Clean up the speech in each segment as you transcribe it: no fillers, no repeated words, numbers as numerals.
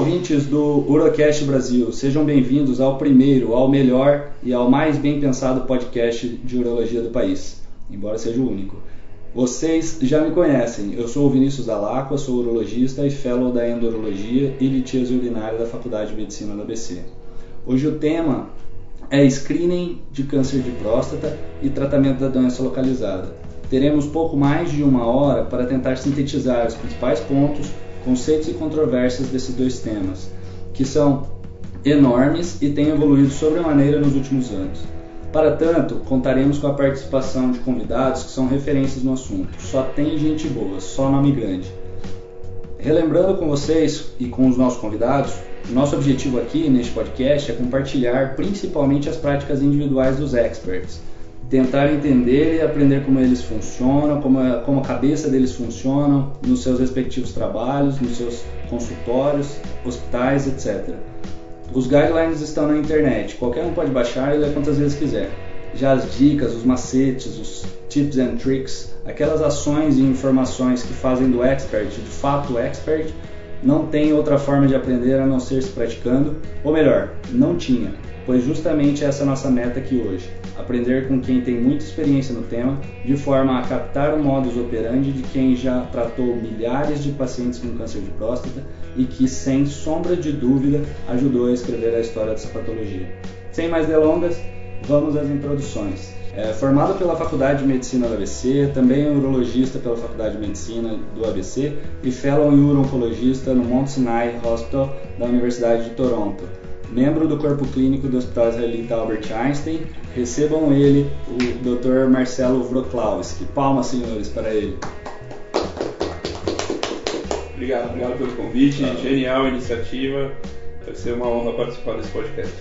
ouvintes do Urocast Brasil, sejam bem-vindos ao primeiro, ao melhor e ao mais bem pensado podcast de urologia do país, embora seja o único. Vocês já me conhecem, eu sou o Vinícius Dalacqua, sou urologista e fellow da Endourologia e Litíase Urinária da Faculdade de Medicina da ABC. Hoje o tema é screening de câncer de próstata e tratamento da doença localizada. Teremos pouco mais de uma hora para tentar sintetizar os principais pontos, conceitos e controvérsias desses dois temas, que são enormes e têm evoluído sobremaneira nos últimos anos. Para tanto, contaremos com a participação de convidados que são referências no assunto. Só tem gente boa, só nome grande. Relembrando com vocês e com os nossos convidados, nosso objetivo aqui neste podcast é compartilhar principalmente as práticas individuais dos experts, tentar entender e aprender como eles funcionam, como a cabeça deles funciona nos seus respectivos trabalhos, nos seus consultórios, hospitais, etc. Os guidelines estão na internet, qualquer um pode baixar e ler quantas vezes quiser. Já as dicas, os macetes, os tips and tricks, aquelas ações e informações que fazem do expert, de fato expert, não tem outra forma de aprender a não ser se praticando, ou melhor, não tinha, pois justamente essa é a nossa meta aqui hoje, aprender com quem tem muita experiência no tema, de forma a captar o modus operandi de quem já tratou milhares de pacientes com câncer de próstata e que, sem sombra de dúvida, ajudou a escrever a história dessa patologia. Sem mais delongas, vamos às introduções. Formado pela Faculdade de Medicina da ABC, também é urologista pela Faculdade de Medicina do ABC e fellow e uro-oncologista no Mount Sinai Hospital da Universidade de Toronto. Membro do Corpo Clínico do Hospital Israelita Albert Einstein, recebam ele, o Dr. Marcelo Wroclawski. Palmas, senhores, para ele. Obrigado pelo convite, Genial iniciativa, deve ser uma honra participar desse podcast.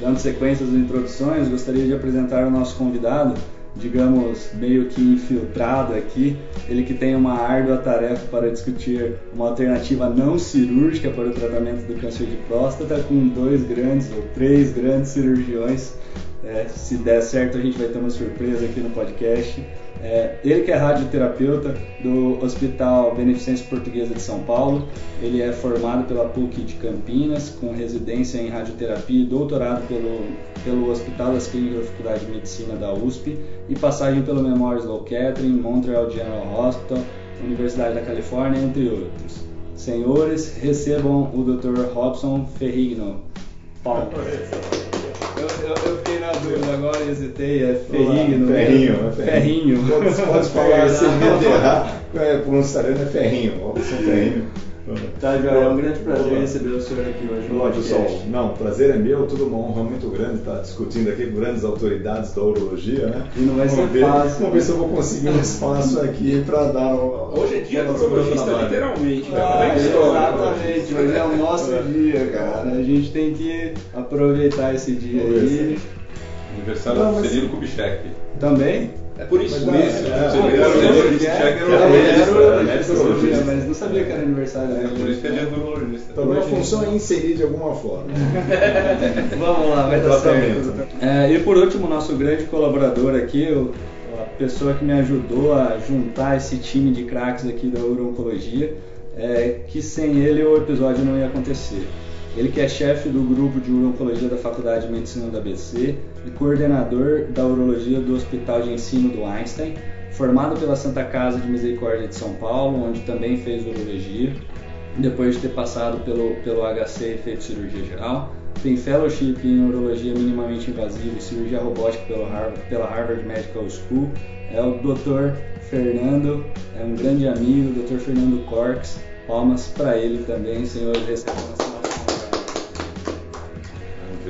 Dando sequência às introduções, gostaria de apresentar o nosso convidado, digamos, meio que infiltrado aqui, ele que tem uma árdua tarefa para discutir uma alternativa não cirúrgica para o tratamento do câncer de próstata com dois grandes ou três grandes cirurgiões. Se der certo, a gente vai ter uma surpresa aqui no podcast. Ele que é radioterapeuta do Hospital Beneficência Portuguesa de São Paulo, ele é formado pela PUC de Campinas, com residência em radioterapia e doutorado pelo Hospital das Clínicas da Faculdade de Medicina da USP e passagem pelo Memorial Sloan Kettering, Montreal General Hospital, Universidade da Califórnia, entre outros. Senhores, recebam o Dr. Robson Ferrigno. Palmas. Eu fiquei na dúvida agora e hesitei, Ferrinho. Pode falar, se me errar, pronunciarando é Ferrinho, Robson Ferrinho. Tá, Joel, é um grande prazer receber o senhor aqui hoje. Robson, o prazer é meu, tudo uma honra muito grande estar discutindo aqui com grandes autoridades da urologia, né? E não vai ser fácil. Vamos ver se eu vou conseguir um espaço aqui para dar um... Hoje é dia do urologista, literalmente, cara. Exatamente, hoje é o nosso dia, cara. A gente tem que aproveitar esse dia aí. Aniversário do Celino Kubitschek. Também? É por isso. Era urologista, mas não sabia que era aniversário dele. Por isso que ele é urologista. Então, a função é inserir de alguma forma. Vamos lá, vai dar certo. E por último, nosso grande colaborador aqui, a pessoa que me ajudou a juntar esse time de craques aqui da uro-oncologia, que sem ele o episódio não ia acontecer. Ele que é chefe do grupo de urologia da Faculdade de Medicina da ABC e coordenador da urologia do Hospital de Ensino do Einstein, formado pela Santa Casa de Misericórdia de São Paulo, onde também fez urologia, depois de ter passado pelo HC e feito cirurgia geral. Tem fellowship em urologia minimamente invasiva e cirurgia robótica pela Harvard Medical School. É o Dr. Fernando, é um grande amigo, o Dr. Fernando Korkes. Palmas para ele também, senhores, recebam.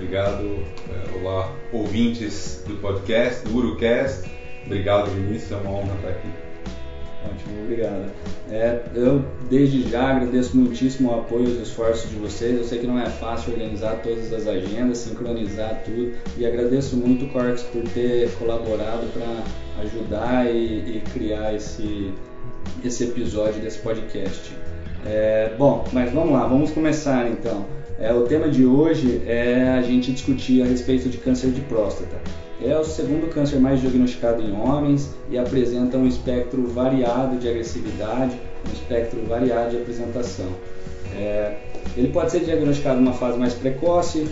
Obrigado, olá, ouvintes do podcast, do Urocast. Obrigado, Vinícius, é uma honra estar aqui. Ótimo, obrigado. Eu, desde já, agradeço muitíssimo o apoio e os esforços de vocês. Eu sei que não é fácil organizar todas as agendas, sincronizar tudo. E agradeço muito o Korkes por ter colaborado para ajudar e criar esse episódio desse podcast. Mas vamos lá, vamos começar então. O tema de hoje é a gente discutir a respeito de câncer de próstata. É o segundo câncer mais diagnosticado em homens e apresenta um espectro variado de agressividade, um espectro variado de apresentação. Ele pode ser diagnosticado numa fase mais precoce,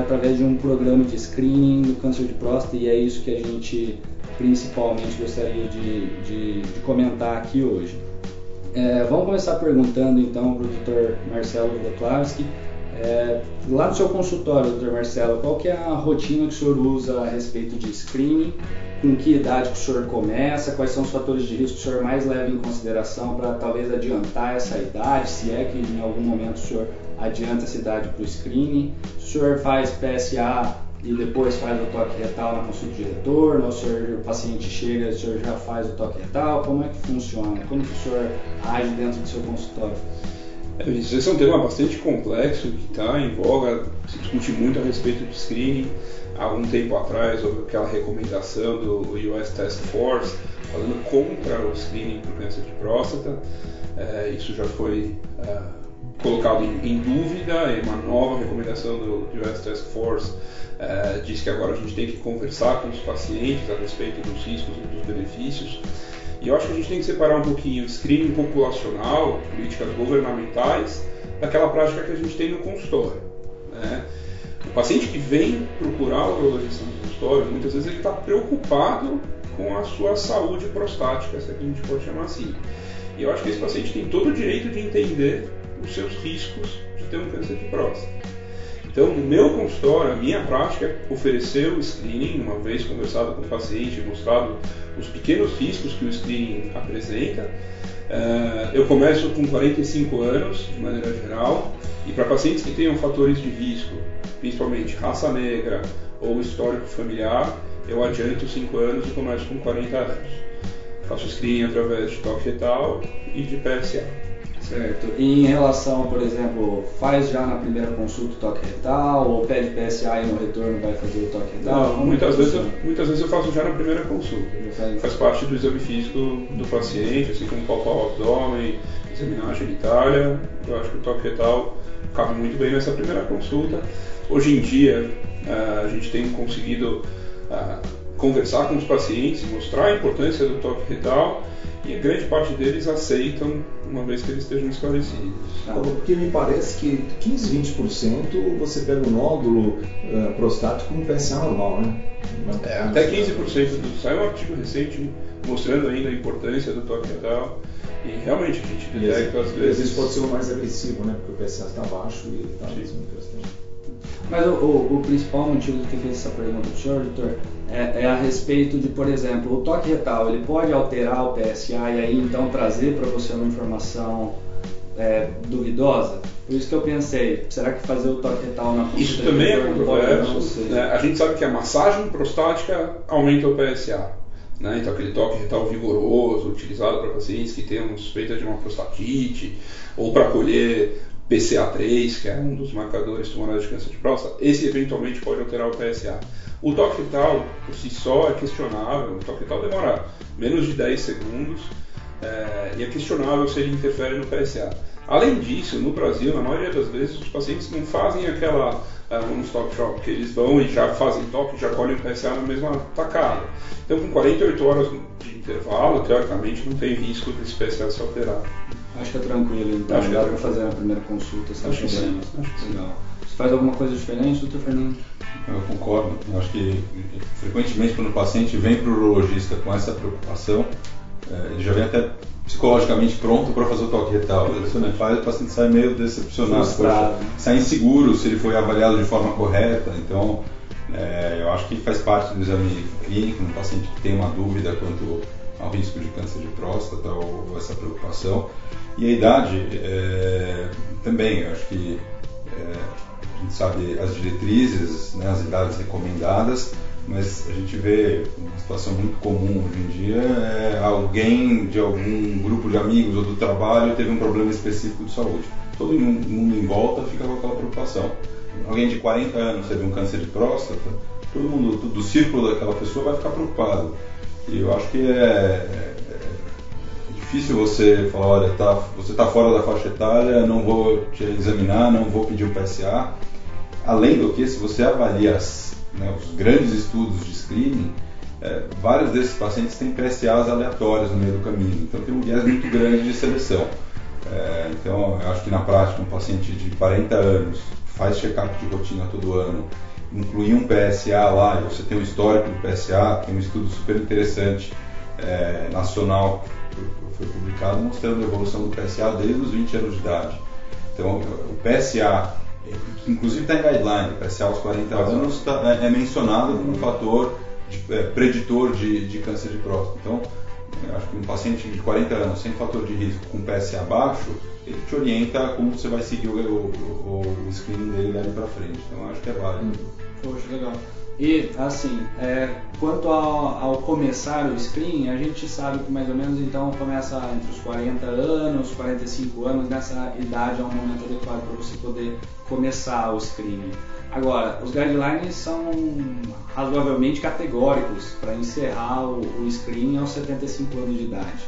através de um programa de screening do câncer de próstata, e é isso que a gente principalmente gostaria de comentar aqui hoje. Vamos começar perguntando então para o Dr. Marcelo Wroclawski. Lá no seu consultório, Dr. Marcelo, qual que é a rotina que o senhor usa a respeito de screening? Com que idade que o senhor começa? Quais são os fatores de risco que o senhor mais leva em consideração para talvez adiantar essa idade, se é que em algum momento o senhor adianta essa idade para o screening? Se o senhor faz PSA e depois faz o toque retal na consulta de retorno, ou se o paciente chega e o senhor já faz o toque retal, como é que funciona? Como que o senhor age dentro do seu consultório? Esse é um tema bastante complexo que está em voga, se discute muito a respeito do screening. Há algum tempo atrás houve aquela recomendação do US Task Force falando contra o screening por câncer de próstata. Isso já foi colocado em dúvida. É uma nova recomendação do US Task Force. Diz que agora a gente tem que conversar com os pacientes a respeito dos riscos e dos benefícios. E eu acho que a gente tem que separar um pouquinho o screening populacional, políticas governamentais, daquela prática que a gente tem no consultório, né? O paciente que vem procurar o urologista no consultório, muitas vezes ele está preocupado com a sua saúde prostática, se é que a gente pode chamar assim. E eu acho que esse paciente tem todo o direito de entender os seus riscos de ter um câncer de próstata. Então, no meu consultório, a minha prática é oferecer o screening, uma vez conversado com o paciente, mostrado os pequenos riscos que o screening apresenta. Eu começo com 45 anos, de maneira geral, e para pacientes que tenham fatores de risco, principalmente raça negra ou histórico familiar, eu adianto 5 anos e começo com 40 anos. Faço screening através de toque retal e de PSA. Certo. E em relação, por exemplo, faz já na primeira consulta o toque retal, ou pede PSA e no retorno vai fazer o toque retal? Não, muitas vezes eu faço já na primeira consulta. Faz parte do exame físico do paciente, assim como palpar o abdômen, examinar a genitália. Eu acho que o toque retal cabe muito bem nessa primeira consulta. Hoje em dia, a gente tem conseguido conversar com os pacientes, mostrar a importância do toque retal, e a grande parte deles aceitam, uma vez que eles estejam esclarecidos. Porque me parece que 15, 20% você pega um nódulo prostático com PSA normal, né? Até 15%. Saiu um artigo recente mostrando ainda a importância do toque retal, e realmente a gente detecta às vezes. Às vezes pode ser o mais agressivo, né? Porque o PSA está baixo e está bastante. Mas o principal motivo que fez essa pergunta do senhor, doutor, é a respeito de, por exemplo, o toque retal, ele pode alterar o PSA e aí então trazer para você uma informação duvidosa? Por isso que eu pensei, será que fazer o toque retal na consulta? Isso também é controverso, né? A gente sabe que a massagem prostática aumenta o PSA, né? Então aquele toque retal vigoroso, utilizado para pacientes que tenham suspeita de uma prostatite, ou para colher PCA3, que é um dos marcadores tumorais de câncer de próstata, esse eventualmente pode alterar o PSA. O toque retal, por si só, é questionável. O toque retal demora menos de 10 segundos e é questionável se ele interfere no PSA. Além disso, no Brasil, na maioria das vezes, os pacientes não fazem aquela one-stop shop, que eles vão e já fazem toque, já colhem o PSA na mesma tacada. Então, com 48 horas de intervalo, teoricamente, não tem risco desse PSA se alterar. Acho que é tranquilo, então. Acho que dá para fazer na primeira consulta, sabe? Acho que sim. Legal. Você faz alguma coisa diferente, doutor Fernando? Eu concordo. Eu acho que frequentemente quando o paciente vem para o urologista com essa preocupação, ele já vem até psicologicamente pronto para fazer o toque retal. Se ele faz, o paciente sai meio decepcionado, sai inseguro se ele foi avaliado de forma correta. Então, eu acho que faz parte do exame clínico, no paciente que tem uma dúvida quanto ao risco de câncer de próstata ou essa preocupação. E a idade também, eu acho que a gente sabe as diretrizes, né, as idades recomendadas, mas a gente vê uma situação muito comum hoje em dia, alguém de algum grupo de amigos ou do trabalho teve um problema específico de saúde. Todo mundo em volta fica com aquela preocupação. Alguém de 40 anos teve um câncer de próstata, todo mundo do círculo daquela pessoa vai ficar preocupado. E eu acho que é difícil você falar, olha, você está fora da faixa etária, não vou te examinar, não vou pedir o PSA. Além do que, se você avalia os grandes estudos de screening, vários desses pacientes têm PSAs aleatórios no meio do caminho. Então tem um viés muito grande de seleção. Então, eu acho que na prática, um paciente de 40 anos faz check-up de rotina todo ano, incluir um PSA lá, e você tem um histórico do PSA, tem um estudo super interessante nacional que foi publicado mostrando a evolução do PSA desde os 20 anos de idade. Então, o PSA, que inclusive está em guideline, o PSA aos 40 anos é mencionado como um fator preditor de câncer de próstata. Então, eu acho que um paciente de 40 anos sem fator de risco, com PSA baixo, ele te orienta como você vai seguir o screening dele ali para frente. Então, eu acho que é válido. Poxa, legal. E, assim, quanto ao começar o screening, a gente sabe que mais ou menos, então, começa entre os 40 anos, 45 anos, nessa idade é um momento adequado para você poder começar o screening. Agora, os guidelines são razoavelmente categóricos para encerrar o screening aos 75 anos de idade.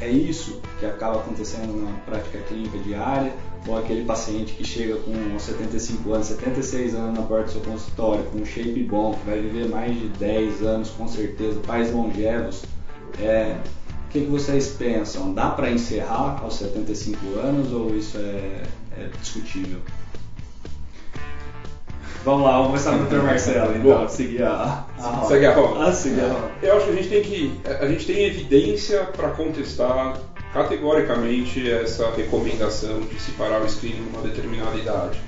É isso que acaba acontecendo na prática clínica diária, ou aquele paciente que chega com 75 anos, 76 anos na porta do seu consultório, com um shape bom, que vai viver mais de 10 anos com certeza, pais longevos, o que vocês pensam? Dá para encerrar aos 75 anos ou isso é discutível? Vamos lá, vamos começar com o doutor Marcelo, então, seguir a roda. Segue a roda. Eu acho que a gente tem evidência para contestar categoricamente essa recomendação de se parar o screening numa determinada idade.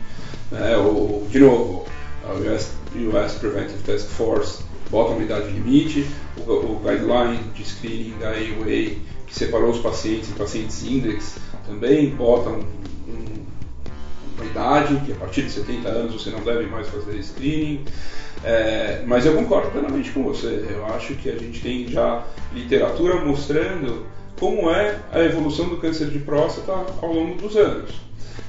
De novo, a US Preventive Task Force bota uma idade limite, o guideline de screening da AUA, que separou os pacientes em pacientes index, também bota uma idade, que a partir de 70 anos você não deve mais fazer screening, mas eu concordo plenamente com você. Eu acho que a gente tem já literatura mostrando como é a evolução do câncer de próstata ao longo dos anos,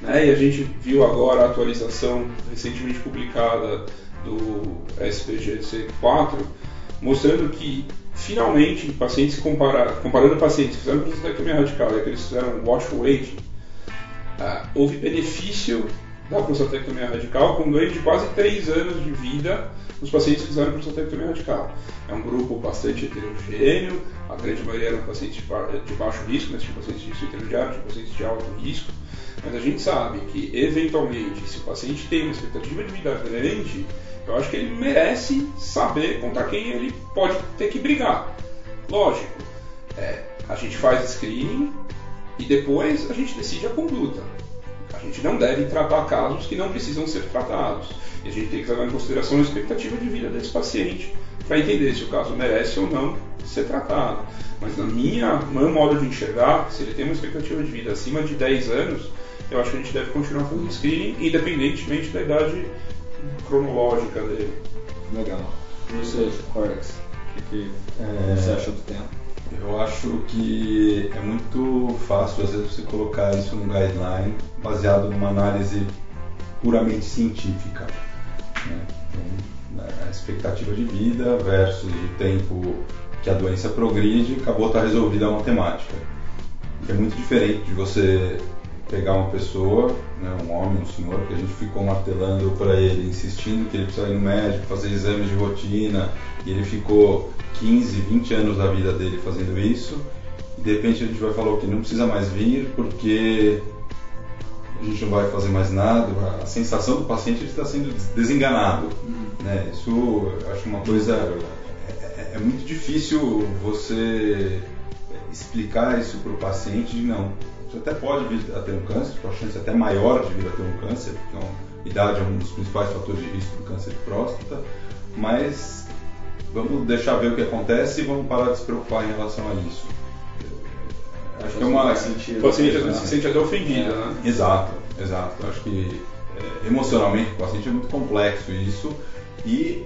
né? E a gente viu agora a atualização recentemente publicada do SPGC4, mostrando que finalmente pacientes comparando pacientes que fizeram prostatectomia radical e aqueles que fizeram wash weight, houve benefício da prostatectomia radical com ganho de quase 3 anos de vida nos pacientes que fizeram prostatectomia radical. É um grupo bastante heterogêneo, a grande maioria eram pacientes de baixo risco, mas tinha pacientes de risco intermediário, tinha pacientes de alto risco, mas a gente sabe que, eventualmente, se o paciente tem uma expectativa de vida grande, eu acho que ele merece saber contra quem ele pode ter que brigar. Lógico, a gente faz screening, e depois a gente decide a conduta. A gente não deve tratar casos que não precisam ser tratados. E a gente tem que levar em consideração a expectativa de vida desse paciente para entender se o caso merece ou não ser tratado. Mas no meu modo de enxergar, se ele tem uma expectativa de vida acima de 10 anos, eu acho que a gente deve continuar fazendo screening, independentemente da idade cronológica dele. Legal. Você, Korkes, o que você achou do tempo? Eu acho que é muito fácil, às vezes, você colocar isso num guideline baseado numa análise puramente científica, né? Então, a expectativa de vida versus o tempo que a doença progride, acabou estar resolvida a matemática. É muito diferente de você pegar uma pessoa, né, um homem, um senhor, que a gente ficou martelando para ele, insistindo que ele precisa ir no médico, fazer exames de rotina, e ele ficou 15, 20 anos da vida dele fazendo isso, e de repente a gente vai falar que não precisa mais vir porque a gente não vai fazer mais nada. A sensação do paciente é que está sendo desenganado, né? Isso eu acho uma coisa... É muito difícil você explicar isso para o paciente, de não, você até pode vir a ter um câncer, a chance é até maior de vir a ter um câncer, porque a idade é um dos principais fatores de risco do câncer de próstata, mas vamos deixar ver o que acontece e vamos parar de se preocupar em relação a isso. Acho que é uma... O paciente às vezes se sente até ofendido, né? Exato. Acho que emocionalmente o paciente é muito complexo isso, e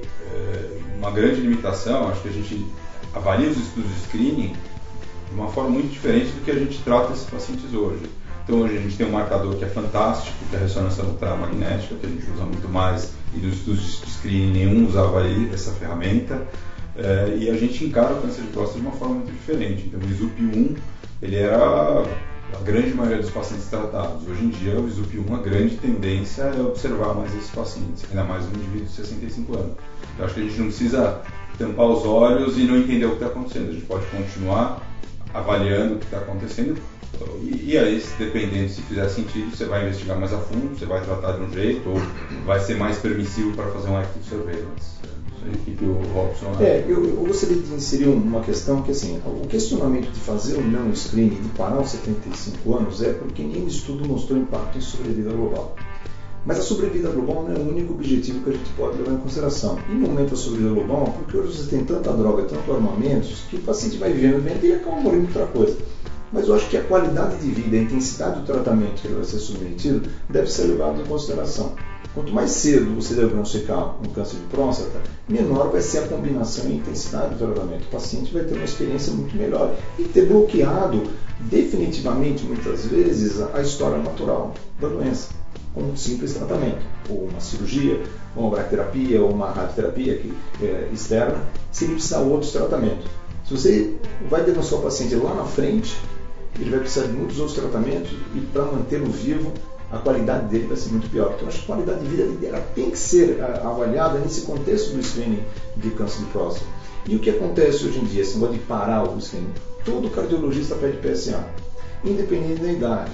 uma grande limitação, acho que a gente avalia os estudos de screening de uma forma muito diferente do que a gente trata esses pacientes hoje. Então hoje a gente tem um marcador que é fantástico, que é a ressonância ultramagnética, que a gente usa muito mais, e nos estudos de screening nenhum usava essa ferramenta, e a gente encara o câncer de próstata de uma forma muito diferente. Então o ISUP-1, ele era a grande maioria dos pacientes tratados. Hoje em dia o ISUP-1, a grande tendência é observar mais esses pacientes, ainda mais um indivíduo de 65 anos. Então acho que a gente não precisa tampar os olhos e não entender o que está acontecendo, a gente pode continuar avaliando o que está acontecendo e aí, dependendo se fizer sentido, você vai investigar mais a fundo, você vai tratar de um jeito ou vai ser mais permissivo para fazer um active surveillance. Eu gostaria de inserir uma questão que, assim, o questionamento de fazer ou não o screening, de parar aos 75 anos, é porque nenhum estudo mostrou impacto em sobrevida global. Mas a sobrevida global não é o único objetivo que a gente pode levar em consideração. E no momento da sobrevida global, porque hoje você tem tanta droga, tanto armamentos, que o paciente vai vivendo bem e acaba morrendo de outra coisa. Mas eu acho que a qualidade de vida, a intensidade do tratamento que ele vai ser submetido, deve ser levado em consideração. Quanto mais cedo você diagnosticar um câncer de próstata, menor vai ser a combinação e a intensidade do tratamento. O paciente vai ter uma experiência muito melhor e ter bloqueado definitivamente, muitas vezes, a história natural da doença, com um simples tratamento, ou uma cirurgia, ou uma bracterapia, ou uma radioterapia externa, se ele precisar de outros tratamentos. Se você vai diagnosticar o paciente lá na frente, ele vai precisar de muitos outros tratamentos e, para mantê-lo vivo, a qualidade dele vai ser muito pior. Então, acho que a qualidade de vida dele tem que ser avaliada nesse contexto do screening de câncer de próstata. E o que acontece hoje em dia, esse negócio de parar o screening? Todo cardiologista pede PSA, independente da idade.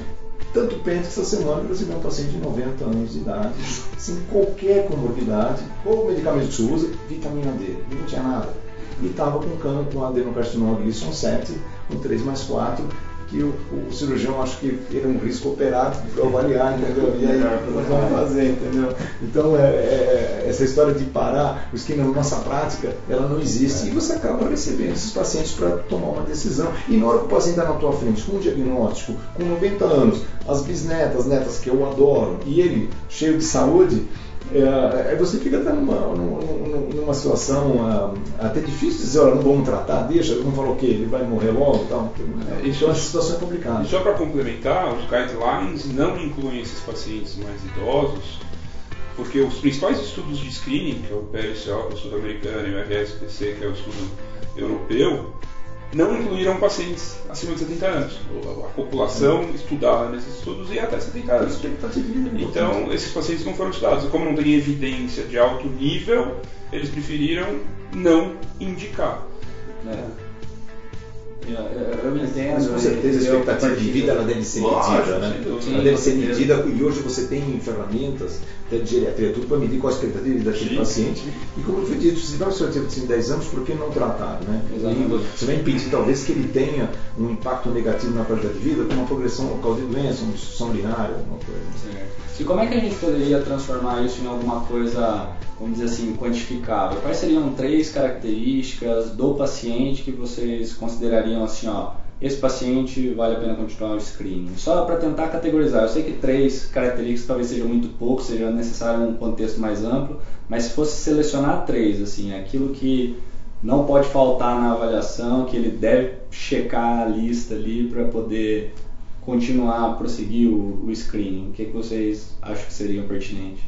Tanto pede que essa semana você vê um paciente de 90 anos de idade, sem qualquer comorbidade, ou medicamento que você usa, vitamina D, não tinha nada. E estava com cano com adenocarcinoma Gleason 7, com 3+4, que o cirurgião acho que era um risco operado para avaliar, entendeu? E aí nós vamos fazer, entendeu? Então essa história de parar o esquema na nossa prática, ela não existe. E você acaba recebendo esses pacientes para tomar uma decisão. E na hora que o paciente está na tua frente com um diagnóstico, com 90 anos, as bisnetas, netas que eu adoro, e ele cheio de saúde, aí você fica até numa situação até difícil dizer, olha, não vamos tratar, deixa, não falou o quê? Ele vai morrer logo e tal. Então, a situação é complicada. E só para complementar, os guidelines não incluem esses pacientes mais idosos, porque os principais estudos de screening, que é o PLCO, que é o sul-americano, e o RAIFO, que é o estudo europeu, não incluíram pacientes acima de 70 anos. A população estudada nesses estudos ia até 70 anos. Então, esses pacientes não foram estudados. Como não tem evidência de alto nível, eles preferiram não indicar. Eu entendo. Com certeza, a expectativa de vida ela deve ser medida, né? Ela deve ser medida, e hoje você tem ferramentas até de geriatria, tudo para medir qual a expectativa de vida daquele paciente. E como foi dito, se dá uma expectativa de 10 anos, por que não tratar, né? Você vai impedir talvez que ele tenha um impacto negativo na qualidade de vida, com uma progressão local de doença, uma disfunção urinária, alguma coisa. E como é que a gente poderia transformar isso em alguma coisa, vamos dizer assim, quantificável? Quais seriam 3 características do paciente que vocês considerariam assim, ó, esse paciente vale a pena continuar o screening? Só para tentar categorizar, eu sei que 3 características talvez sejam muito pouco, seja necessário um contexto mais amplo, mas se fosse selecionar 3, assim, aquilo que não pode faltar na avaliação, que ele deve checar a lista ali para poder continuar, prosseguir o screening, o que vocês acham que seria pertinente?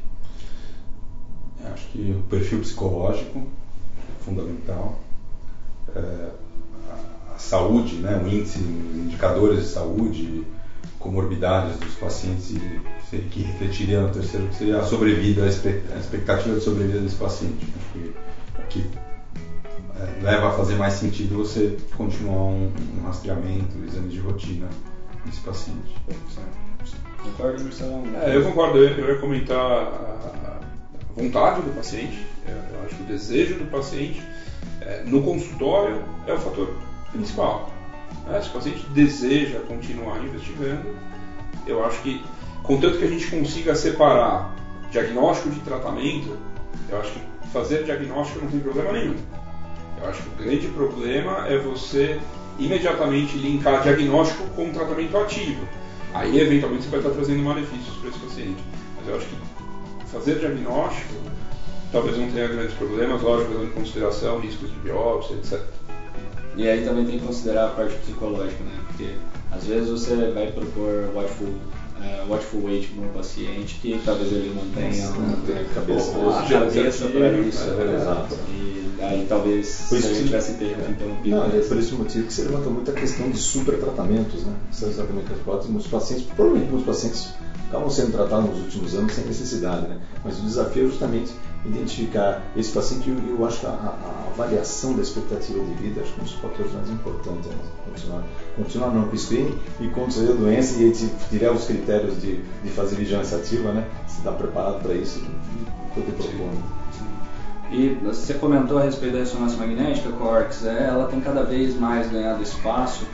Eu acho que o perfil psicológico é fundamental. Saúde, né, o índice, indicadores de saúde, comorbidades dos pacientes, que refletiria no terceiro, que seria a sobrevida, a expectativa de sobrevida desse paciente, que leva a fazer mais sentido você continuar um rastreamento, um exame de rotina nesse paciente. Concordo, Marcelo? Eu concordo, eu ia comentar a vontade do paciente, eu acho que o desejo do paciente no consultório é o fator principal. Se o paciente deseja continuar investigando, eu acho que, contanto que a gente consiga separar diagnóstico de tratamento, eu acho que fazer diagnóstico não tem problema nenhum. Eu acho que o grande problema é você imediatamente linkar diagnóstico com tratamento ativo. Aí, eventualmente, você vai estar trazendo malefícios para esse paciente. Mas eu acho que fazer diagnóstico talvez não tenha grandes problemas, lógico, levando em consideração riscos de biópsia, etc. E aí também tem que considerar a parte psicológica, né? Porque às vezes você vai propor watchful wait para um paciente que talvez ele não tenha a cabeça para isso. Exato. E aí talvez se ele tivesse tempo interrompido. É por esse motivo que se levanta muito a questão de supertratamentos, né? Os pacientes, provavelmente muitos pacientes, estavam sendo tratados nos últimos anos sem necessidade, né? Mas o desafio é justamente identificar esse paciente, eu acho que a avaliação da expectativa de vida, acho que é um dos fatores mais importantes, né? Continuar no screening e conduzir a doença e aí tirar os critérios de fazer vigilância ativa, né? Se está preparado para isso, poder propor. E você comentou a respeito da ressonância magnética, Korkes, ela tem cada vez mais ganhado espaço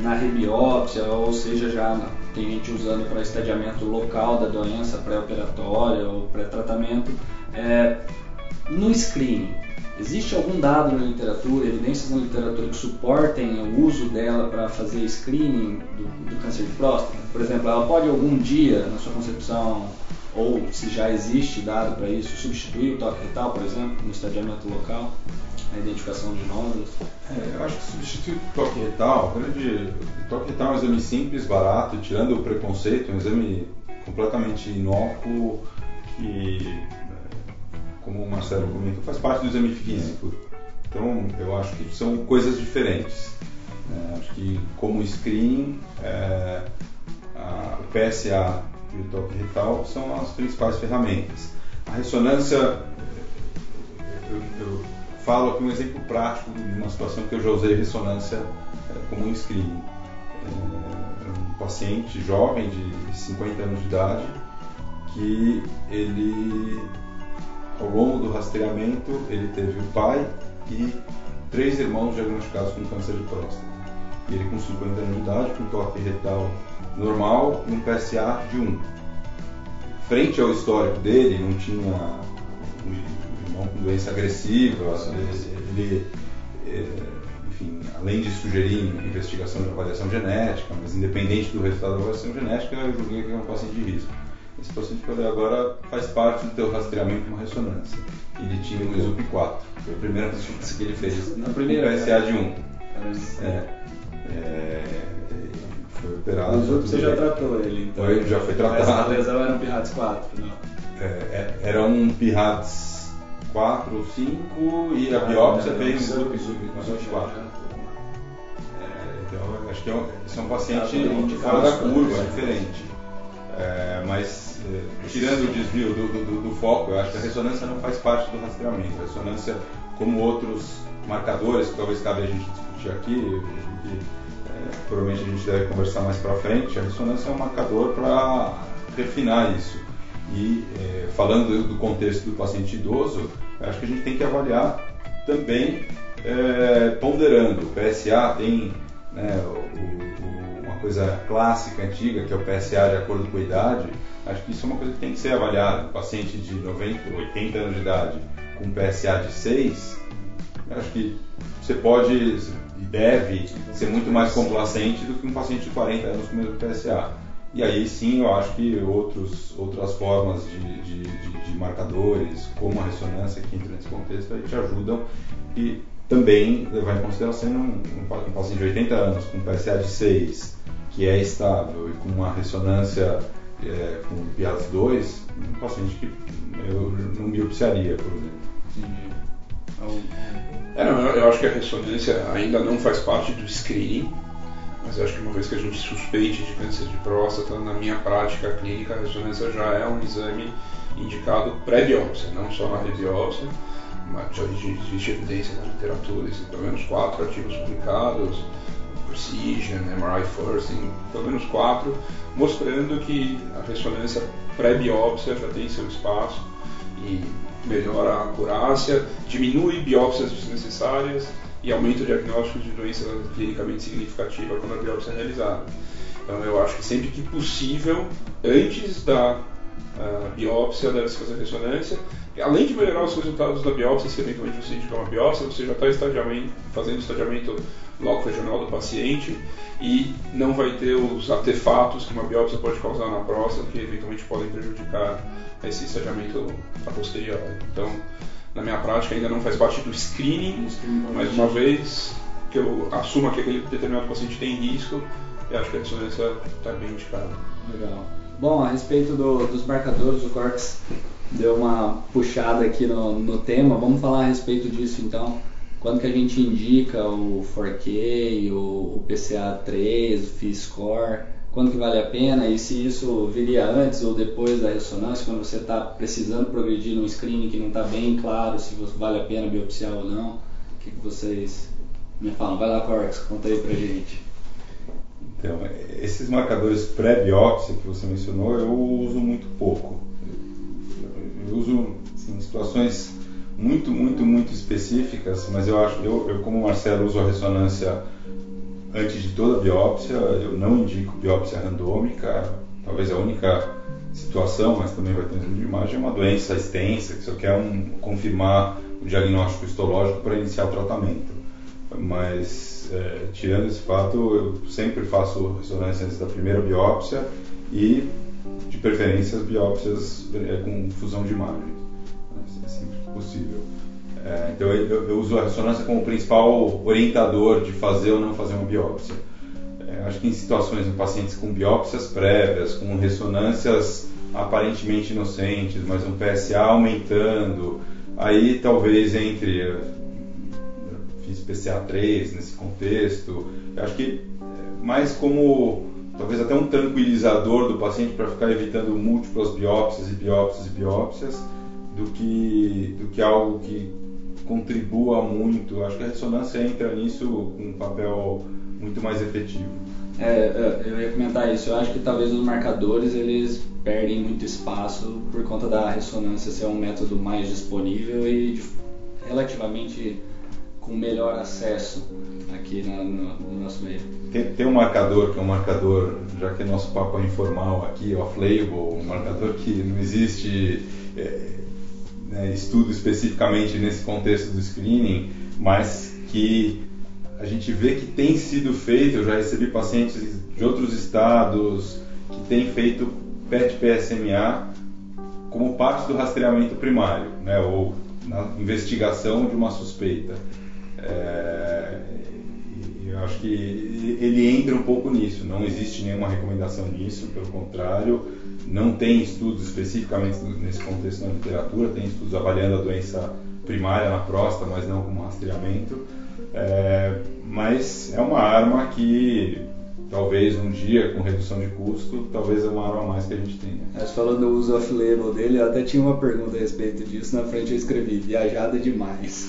na rebiópsia, ou seja, já tem gente usando para estadiamento local da doença, pré-operatória ou pré-tratamento. No screening, existe algum dado na literatura, evidências na literatura que suportem o uso dela para fazer screening do câncer de próstata? Por exemplo, ela pode algum dia, na sua concepção, ou se já existe dado para isso, substituir o toque retal, por exemplo, no estadiamento local, na identificação de nódulos? Eu acho que substituir o toque retal, o toque retal é um exame simples, barato, tirando o preconceito, um exame completamente inócuo, que, como o Marcelo comentou, faz parte do exame físico. Então, eu acho que são coisas diferentes. Acho que, como screening, o PSA e o toque retal são as principais ferramentas. A ressonância, eu falo aqui um exemplo prático de uma situação que eu já usei ressonância como um screening. Um paciente jovem de 50 anos de idade que ele, ao longo do rastreamento, ele teve o pai e 3 irmãos diagnosticados com câncer de próstata. Ele com 50 anos de idade, com toque retal normal e um PSA de 1. Frente ao histórico dele, não tinha um irmão com doença agressiva, enfim, além de sugerir investigação de avaliação genética, mas independente do resultado da avaliação genética, eu julguei que é um paciente de risco. Esse paciente que eu dei agora faz parte do teu rastreamento com ressonância. Ele tinha um ISUP4, foi a primeira ressonância que ele fez, na primeira PSA de 1. Foi operado. O ISUP você já tratou ele, então? Já foi tratado. Essa lesão era um PI-RADS 4, não? Era um PI-RADS 4 ou 5 e a biópsia veio um ISUP 4. Então, acho que esse é um paciente fora da curva, é diferente. Mas, tirando o desvio do foco, eu acho que a ressonância não faz parte do rastreamento. A ressonância, como outros marcadores, que talvez cabe a gente discutir aqui, provavelmente a gente deve conversar mais para frente, a ressonância é um marcador para refinar isso. E falando do contexto do paciente idoso, acho que a gente tem que avaliar também ponderando. O PSA tem, né, uma coisa clássica, antiga, que é o PSA de acordo com a idade. Acho que isso é uma coisa que tem que ser avaliada. O paciente de 90, 80 anos de idade com PSA de 6, acho que você pode... deve ser muito mais complacente do que um paciente de 40 anos com o mesmo PSA. E aí sim, eu acho que outras formas de marcadores, como a ressonância que entra nesse contexto, aí te ajudam. E também levar em consideração um paciente de 80 anos com PSA de 6, que é estável, e com uma ressonância com PI-RADS 2, um paciente que eu não biopsiaria, por exemplo. Entendi. Eu acho que a ressonância ainda não faz parte do screening, mas eu acho que uma vez que a gente suspeite de câncer de próstata, na minha prática clínica, a ressonância já é um exame indicado pré-biópsia, não só na rebiópsia, mas já existe evidência na literatura, existem pelo menos 4 artigos publicados, Precision, MRI First, pelo menos 4, mostrando que a ressonância pré-biópsia já tem seu espaço e melhora a acurácia, diminui biópsias desnecessárias e aumenta o diagnóstico de doença clinicamente significativa quando a biópsia é realizada. Então eu acho que sempre que possível, antes da biópsia, deve-se fazer ressonância. Além de melhorar os resultados da biópsia, se eventualmente você indicar uma biópsia, você já está fazendo estadiamento local regional do paciente e não vai ter os artefatos que uma biópsia pode causar na próstata, que eventualmente podem prejudicar esse estadiamento a posteriori. Então, na minha prática, ainda não faz parte do screening, mas uma vez que eu assumo que aquele determinado paciente tem risco, eu acho que a ressonância está bem indicada. Legal. Bom, a respeito dos marcadores, o Korkes deu uma puxada aqui no tema. Vamos falar a respeito disso, então. Quando que a gente indica o 4K, o PCA3, o FI-score? quando que vale a pena e se isso viria antes ou depois da ressonância, quando você está precisando progredir num screening que não está bem claro se vale a pena biopsiar ou não. O que vocês me falam? Vai lá, Korkes, conta aí pra gente. Então, esses marcadores pré-biópsia que você mencionou, eu uso muito pouco. Eu uso em situações muito específicas, mas eu acho, eu como o Marcelo uso a ressonância antes de toda a biópsia, eu não indico biópsia randômica, talvez a única situação, mas também vai ter de imagem, é uma doença extensa, que só quer confirmar o diagnóstico histológico para iniciar o tratamento. Mas, tirando esse fato, eu sempre faço ressonância antes da primeira biópsia e, de preferência, as biópsias com fusão de imagens, é sempre possível. Então eu uso a ressonância como principal orientador de fazer ou não fazer uma biópsia. Acho que em situações em pacientes com biópsias prévias, com ressonâncias aparentemente inocentes, mas um PSA aumentando, aí talvez entre... Eu fiz PCA3 nesse contexto. Eu acho que mais como talvez até um tranquilizador do paciente para ficar evitando múltiplas biópsias do que algo que contribua muito. Acho que a ressonância entra nisso com um papel muito mais efetivo. Eu ia comentar isso. Eu acho que talvez os marcadores eles perdem muito espaço por conta da ressonância ser um método mais disponível e relativamente com melhor acesso aqui no nosso meio. Tem um marcador que é um marcador, já que nosso papo é informal aqui, off-label, um marcador que não existe... estudo especificamente nesse contexto do screening, mas que a gente vê que tem sido feito. Eu já recebi pacientes de outros estados que têm feito PET-PSMA como parte do rastreamento primário, né, ou na investigação de uma suspeita. Eu acho que ele entra um pouco nisso, não existe nenhuma recomendação nisso, pelo contrário, não tem estudos especificamente nesse contexto na literatura, tem estudos avaliando a doença primária na próstata, mas não como rastreamento, mas é uma arma que talvez um dia, com redução de custo, talvez é uma arma a mais que a gente tenha. Mas falando do uso off-label dele, eu até tinha uma pergunta a respeito disso, na frente eu escrevi, viajada demais.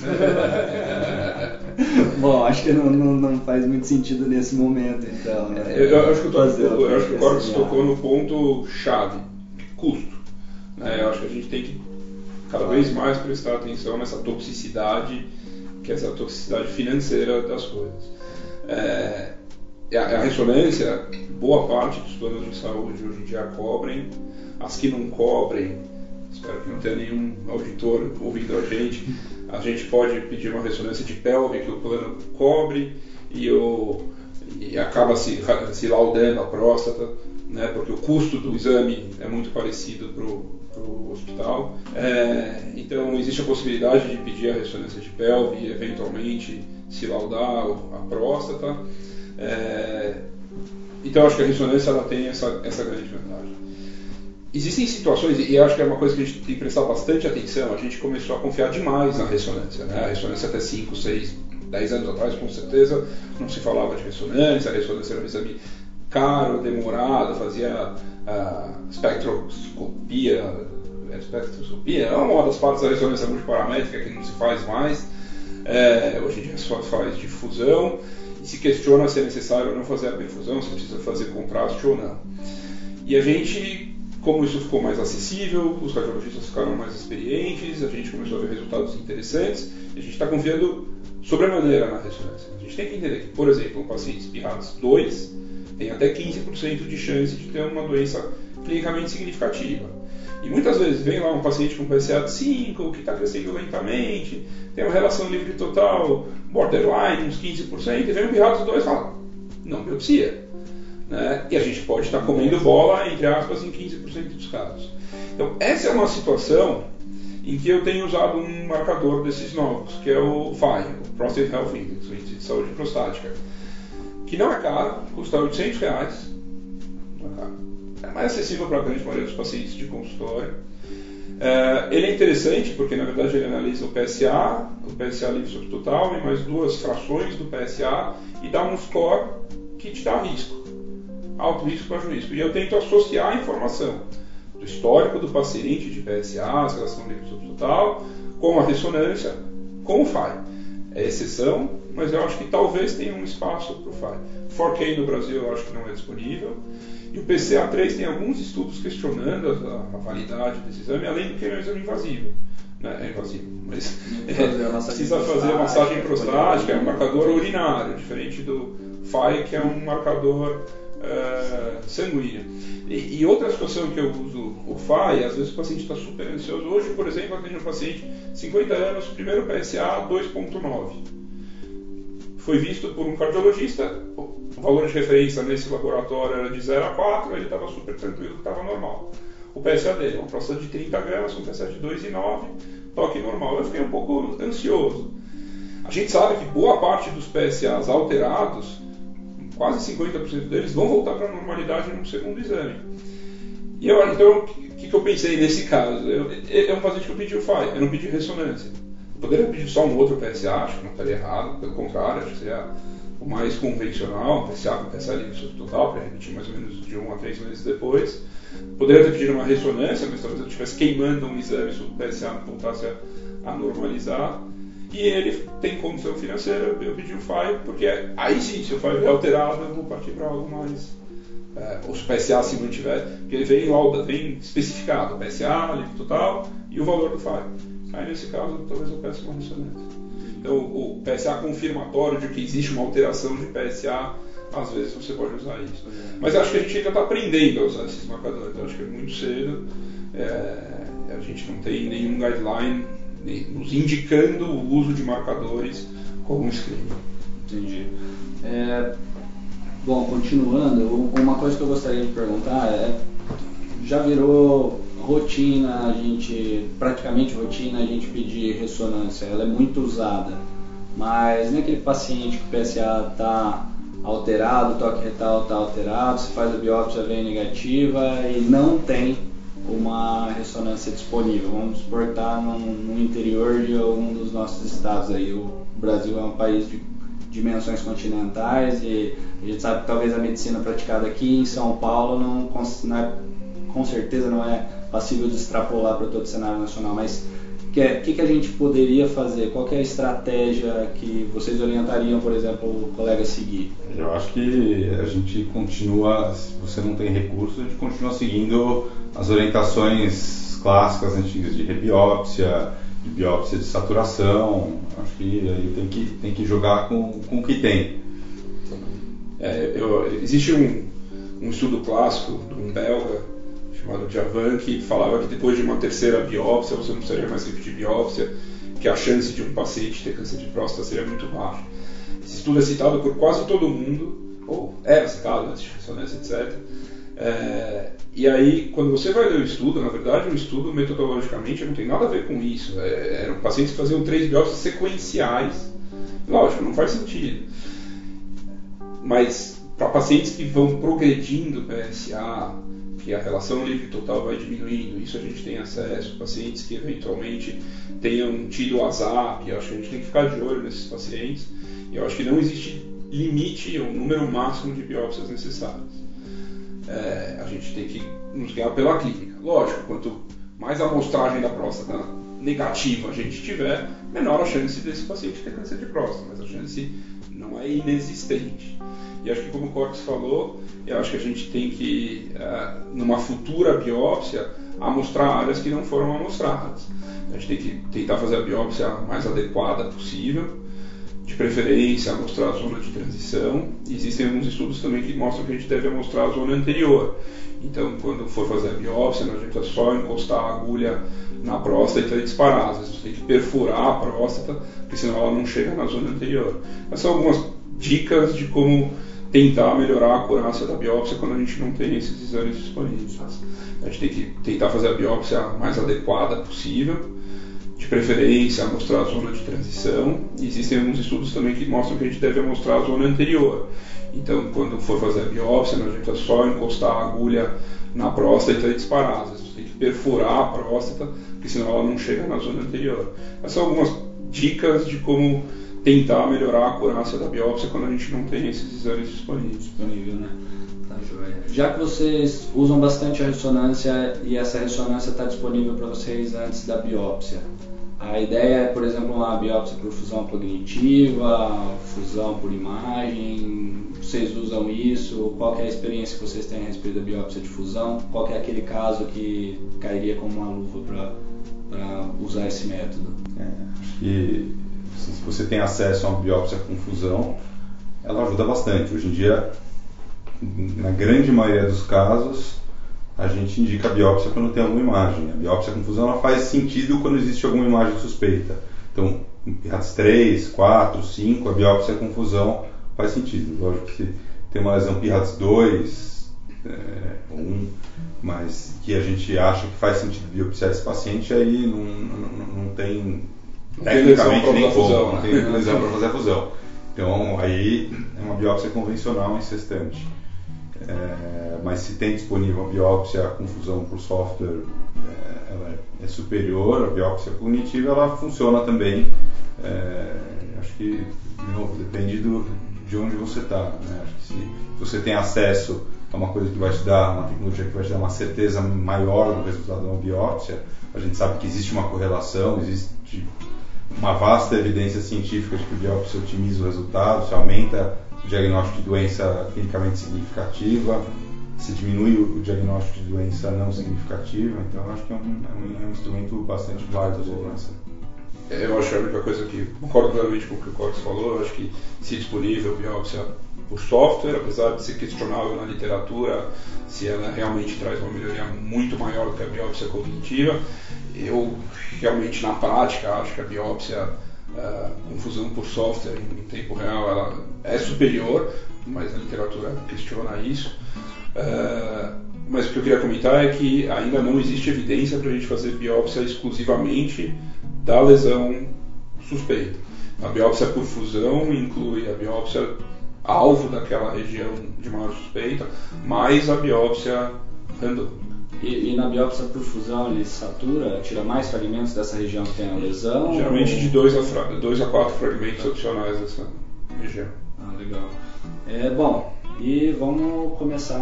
Bom, acho que não faz muito sentido nesse momento, então. Né? Eu acho que o Korkes tocou no ponto-chave, custo. Né? Eu acho que a gente tem que cada vez mais prestar atenção nessa toxicidade, que é essa toxicidade financeira das coisas. A ressonância, boa parte dos planos de saúde hoje em dia cobrem, as que não cobrem, espero que não tenha nenhum auditor ouvindo a gente pode pedir uma ressonância de pelve que o plano cobre e acaba se laudando a próstata, né, porque o custo do exame é muito parecido para o hospital, então existe a possibilidade de pedir a ressonância de pelve e eventualmente se laudar a próstata. Então acho que a ressonância ela tem essa grande vantagem. Existem situações, e acho que é uma coisa que a gente tem que prestar bastante atenção, a gente começou a confiar demais na ressonância, né? A ressonância até 5, 6, 10 anos atrás com certeza não se falava de ressonância, a ressonância era um exame caro, demorado, fazia espectroscopia, é uma das partes da ressonância multiparamétrica que não se faz mais, hoje em dia só faz difusão. Se questiona se é necessário ou não fazer a perfusão, se precisa fazer contraste ou não. E a gente, como isso ficou mais acessível, os radiologistas ficaram mais experientes, a gente começou a ver resultados interessantes, e a gente está confiando sobremaneira na ressonância. A gente tem que entender que, por exemplo, um paciente PI-RADS 2 tem até 15% de chance de ter uma doença clinicamente significativa. E muitas vezes vem lá um paciente com PCA5, que está crescendo lentamente, tem uma relação livre total, borderline, uns 15%, e vem um PI-RADS 2 e fala, não biopsia. Né? E a gente pode estar comendo bola, entre aspas, em 15% dos casos. Então, essa é uma situação em que eu tenho usado um marcador desses novos, que é o PHI, o Prostate Health Index, o Índice de Saúde Prostática, que não é caro, custa R$800, não é caro. É mais acessível para a grande maioria dos pacientes de consultório. Ele é interessante porque, na verdade, ele analisa o PSA livre sobre total, e mais duas frações do PSA, e dá um score que te dá risco. alto risco para jurídico. E eu tento associar a informação do histórico do paciente de PSA, relação líquido total, com a ressonância, com o FAI. É exceção, mas eu acho que talvez tenha um espaço para o FAI. 4K no Brasil eu acho que não é disponível. E o PCA3 tem alguns estudos questionando a validade desse exame, além do que é um exame invasivo. É invasivo, mas precisa fazer a massagem prostática, é um marcador urinário, diferente do FAI, que é um marcador sanguíneo. E outra situação que eu uso o FAI, às vezes o paciente está super ansioso. Hoje, por exemplo, atende um paciente, 50 anos, primeiro PSA 2.9. Foi visto por um cardiologista, o valor de referência nesse laboratório era de 0 a 4, ele estava super tranquilo, estava normal. O PSA dele, uma próstata de 30 gramas, um PSA de 2,9, toque normal. Eu fiquei um pouco ansioso. A gente sabe que boa parte dos PSAs alterados, quase 50% deles, vão voltar para a normalidade no segundo exame. E eu, então, o que eu pensei nesse caso? É um paciente que eu pedi o FAI, eu não pedi ressonância. Eu poderia pedir só um outro PSA, acho que não estaria errado, pelo contrário, acho que seria o mais convencional, PSA com PSA livre total, para repetir mais ou menos de 1 a 3 meses depois. Poderia ter pedido uma ressonância, mas talvez eu estivesse queimando um exame se o PSA voltasse a normalizar. E ele tem condição financeira, eu pedi o FAI, porque aí sim, se o FAI é alterado, eu vou partir para algo mais. Ou se o PSA se mantiver, porque ele vem especificado, PSA, livre total e o valor do FAI. Aí nesse caso, talvez eu peça uma ressonância. Então, o PSA confirmatório de que existe uma alteração de PSA. Às vezes você pode usar isso. Mas acho que a gente ainda está aprendendo a usar esses marcadores. Então, acho que é muito cedo. A gente não tem nenhum guideline nos indicando o uso de marcadores como screening. Entendi. Bom, continuando, uma coisa que eu gostaria de perguntar é... Já virou rotina, praticamente rotina, a gente pedir ressonância. Ela é muito usada. Mas nem aquele paciente que o PSA está... alterado, o toque retal está alterado, se faz a biópsia vem negativa e não tem uma ressonância disponível. Vamos exportar no interior de algum dos nossos estados aí. O Brasil é um país de dimensões continentais e a gente sabe que talvez a medicina praticada aqui em São Paulo com certeza não é passível de extrapolar para todo o cenário nacional, mas o que a gente poderia fazer? Qual que é a estratégia que vocês orientariam, por exemplo, o colega a seguir? Eu acho que a gente continua, se você não tem recurso, a gente continua seguindo as orientações clássicas antigas de rebiópsia, de biópsia de saturação. Acho que aí tem que jogar com o que tem. Existe um estudo clássico de um belga, chamado Javan, que falava que depois de uma terceira biópsia, você não precisaria mais repetir biópsia, que a chance de um paciente ter câncer de próstata seria muito baixa. Esse estudo é citado por quase todo mundo, ou era citado, antes de ressonância, etc. E aí, quando você vai ler o estudo, na verdade, o estudo metodologicamente não tem nada a ver com isso. Eram pacientes que faziam 3 biópsias sequenciais. Lógico, não faz sentido. Mas, para pacientes que vão progredindo PSA, que a relação livre total vai diminuindo, isso a gente tem acesso, pacientes que eventualmente tenham tido azar, e acho que a gente tem que ficar de olho nesses pacientes, e eu acho que não existe limite ou número máximo de biópsias necessárias. A gente tem que nos guiar pela clínica. Lógico, quanto mais a amostragem da próstata negativa a gente tiver, menor a chance desse paciente ter câncer de próstata, mas a chance não é inexistente. E acho que, como o Korkes falou, eu acho que a gente tem que, numa futura biópsia, amostrar áreas que não foram amostradas. A gente tem que tentar fazer a biópsia mais adequada possível, de preferência amostrar a zona de transição. Existem alguns estudos também que mostram que a gente deve amostrar a zona anterior. Então, quando for fazer a biópsia, não adianta só encostar a agulha na próstata e disparar. Às vezes você tem que perfurar a próstata, porque senão ela não chega na zona anterior. Mas são algumas dicas de como tentar melhorar a acurácia da biópsia quando a gente não tem esses exames disponíveis. A gente tem que tentar fazer a biópsia mais adequada possível, de preferência amostrar a zona de transição. Existem alguns estudos também que mostram que a gente deve amostrar a zona anterior. Então, quando for fazer a biópsia, não adianta só encostar a agulha na próstata e disparar. Às vezes você tem que perfurar a próstata, porque senão ela não chega na zona anterior. Essas são algumas dicas de como tentar melhorar a acurácia da biópsia quando a gente não tem esses exames disponíveis, né? Tá, joia. Já que vocês usam bastante a ressonância e essa ressonância está disponível para vocês antes da biópsia, a ideia é, por exemplo, uma biópsia por fusão cognitiva, fusão por imagem, vocês usam isso? Qual que é a experiência que vocês têm a respeito da biópsia de fusão? Qual que é aquele caso que cairia como uma luva para usar esse método? Acho que se você tem acesso a uma biópsia com fusão, ela ajuda bastante. Hoje em dia, na grande maioria dos casos, a gente indica a biópsia quando tem alguma imagem. A biópsia com fusão ela faz sentido quando existe alguma imagem suspeita. Então, as 3, 4, 5, a biópsia com fusão faz sentido. Lógico que se tem uma lesão PI-RADS 2 ou 1, mas que a gente acha que faz sentido biopsiar esse paciente, aí não tem tecnicamente nem como, não tem lesão para fazer a fusão. Então, aí é uma biópsia convencional incessante. Mas se tem disponível a biópsia com fusão por software, ela é superior. A biópsia cognitiva ela funciona também. Acho que, de novo, depende de onde você está, né? Acho que se você tem acesso a uma coisa que vai te dar, uma tecnologia que vai te dar uma certeza maior do resultado de uma biópsia, a gente sabe que existe uma correlação, existe uma vasta evidência científica de que a biópsia otimiza o resultado, se aumenta o diagnóstico de doença clinicamente significativa, se diminui o diagnóstico de doença não significativa. Então acho que é um instrumento bastante válido de doença. Eu acho que a única coisa que concordo claramente com o que o Korkes falou, acho que se disponível biópsia por software, apesar de ser questionável na literatura se ela realmente traz uma melhoria muito maior do que a biópsia cognitiva, eu realmente na prática acho que a biópsia com fusão por software em tempo real ela é superior, mas a literatura questiona isso. Mas o que eu queria comentar é que ainda não existe evidência para a gente fazer biópsia exclusivamente da lesão suspeita. A biópsia por fusão inclui a biópsia alvo daquela região de maior suspeita, mais a biópsia random. E na biópsia por fusão ele satura, tira mais fragmentos dessa região que tem a lesão? Geralmente de 2 a 4 fragmentos opcionais dessa região. Ah, legal. Bom, e vamos começar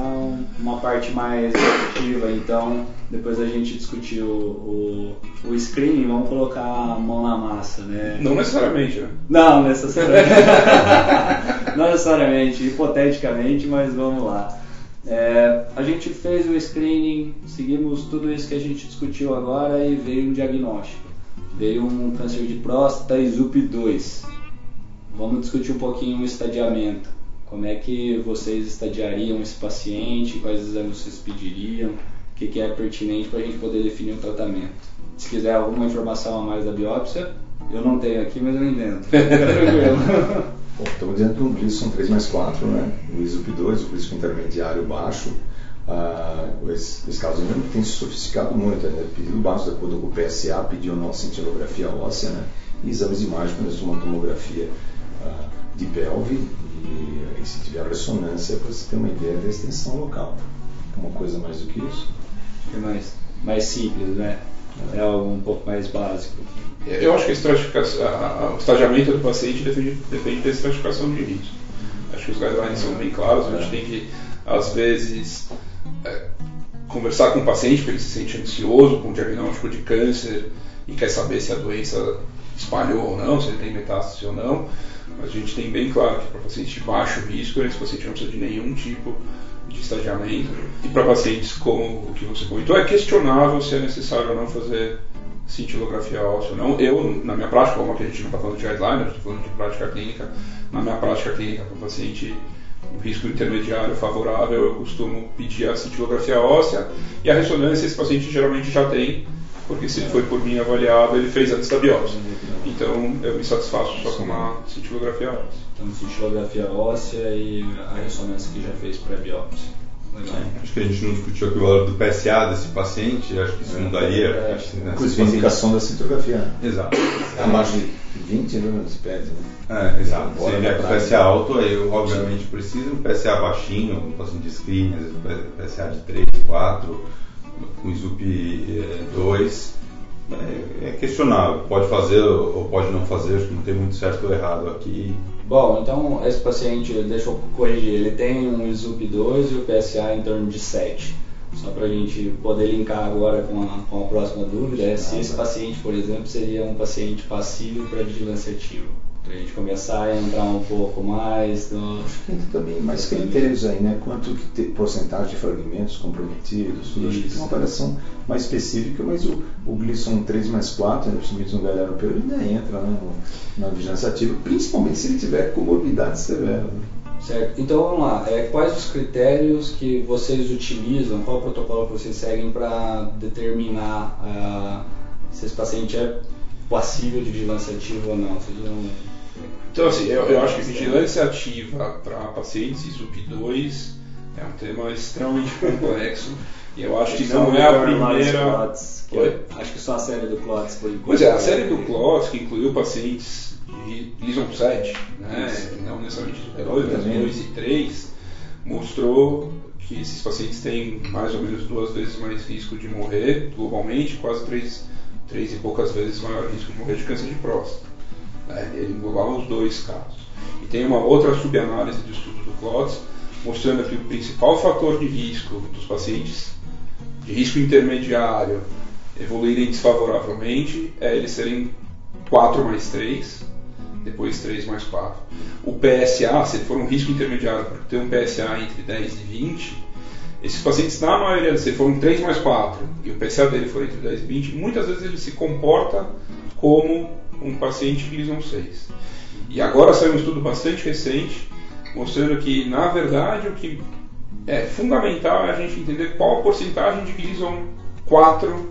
uma parte mais executiva, então depois a gente discutir o screening, vamos colocar a mão na massa, né? Não necessariamente, né? Não necessariamente, não necessariamente, hipoteticamente, mas vamos lá. A gente fez o screening, seguimos tudo isso que a gente discutiu agora e veio um diagnóstico, veio um câncer de próstata ISUP 2. Vamos discutir um pouquinho o estadiamento, como é que vocês estadiariam esse paciente, quais exames vocês pediriam, o que é pertinente para a gente poder definir o tratamento. Se quiser alguma informação a mais da biópsia, eu não tenho aqui, mas eu entendo. Tranquilo. Bom, estamos dentro do risco, são 3 mais 4, né? O ISUP 2, o risco intermediário baixo, esse caso ainda não tem se sofisticado muito, né? Pedido baixo de acordo com o PSA, pediu não cintilografia óssea, né? E exames de imagem, quando uma tomografia de pelve, e se tiver ressonância, para você ter uma ideia da extensão local. Uma coisa mais do que isso? Acho que é mais simples, né? É algo um pouco mais básico. Eu acho que o estadiamento do paciente depende da estratificação de risco. Acho que os guidelines são bem claros, a gente tem que, às vezes, conversar com o paciente, porque ele se sente ansioso com o diagnóstico de câncer e quer saber se a doença espalhou ou não, se ele tem metástase ou não. Mas a gente tem bem claro que para pacientes de baixo risco, esse paciente não precisa de nenhum tipo de estadiamento. E para pacientes como o que você comentou, é questionável se é necessário ou não fazer cintilografia óssea ou não. Eu, na minha prática, como aqui a gente não está falando de guideline, a gente está falando de prática clínica, na minha prática clínica, para o paciente com risco intermediário favorável, eu costumo pedir a cintilografia óssea e a ressonância esse paciente geralmente já tem, porque se ele foi por mim avaliado, ele fez antes da biópsia. Então, eu me satisfaço só com uma cintilografia óssea. Então, cintilografia óssea e a ressonância que já fez pré-biópsia. Acho que a gente não discutiu aqui o valor do PSA desse paciente, acho que isso mudaria. A indicação da cintilografia. Exato. A margem de 20 não se perde, né? Exato. Se ele é com PSA alto, aí eu, obviamente precisa um PSA baixinho, um paciente de screen, às vezes PSA de 3, 4, com ISUP 2, é questionável. Pode fazer ou pode não fazer, acho que não tem muito certo ou errado aqui. Bom, então esse paciente, deixa eu corrigir, ele tem um ISUP 2 e o PSA em torno de 7. Só para a gente poder linkar agora com a próxima dúvida, é se esse paciente, por exemplo, seria um paciente passivo para vigilância ativa. Para a gente começar a entrar um pouco mais no... Acho que tem também mais critérios aí, né? Quanto que tem porcentagem de fragmentos comprometidos, tudo. Acho que tem uma avaliação mais específica, mas o Gleason 3 mais 4, né, principalmente no galerinopelo, ainda entra, né, na vigilância ativa, principalmente se ele tiver comorbidade severa. Certo. Então vamos lá, quais os critérios que vocês utilizam, qual o protocolo que vocês seguem para determinar se esse paciente é passível de vigilância ativa ou não? Vocês não... Então, assim, eu acho que vigilância ativa para pacientes ISUP2 é um tema extremamente complexo e eu acho que não é a primeira... Acho que só a série do Klotz foi... Pois é, a série do Klotz, que incluiu pacientes de Gleason 7, né, não necessariamente ISUP2, mas 2 e 3, mostrou que esses pacientes têm mais ou menos 2 vezes mais risco de morrer globalmente, quase 3 e poucas vezes maior risco de morrer de câncer de próstata. Ele englobava os 2 casos. E tem uma outra subanálise do estudo do Klotz, mostrando que o principal fator de risco dos pacientes de risco intermediário evoluírem desfavoravelmente é eles serem 4 mais 3, depois 3 mais 4. O PSA, se for um risco intermediário, porque tem um PSA entre 10 e 20, esses pacientes, na maioria, se for um 3 mais 4 e o PSA dele for entre 10 e 20, muitas vezes ele se comporta como um paciente Gleason 6. E agora saiu um estudo bastante recente mostrando que, na verdade, o que é fundamental é a gente entender qual a porcentagem de Gleason 4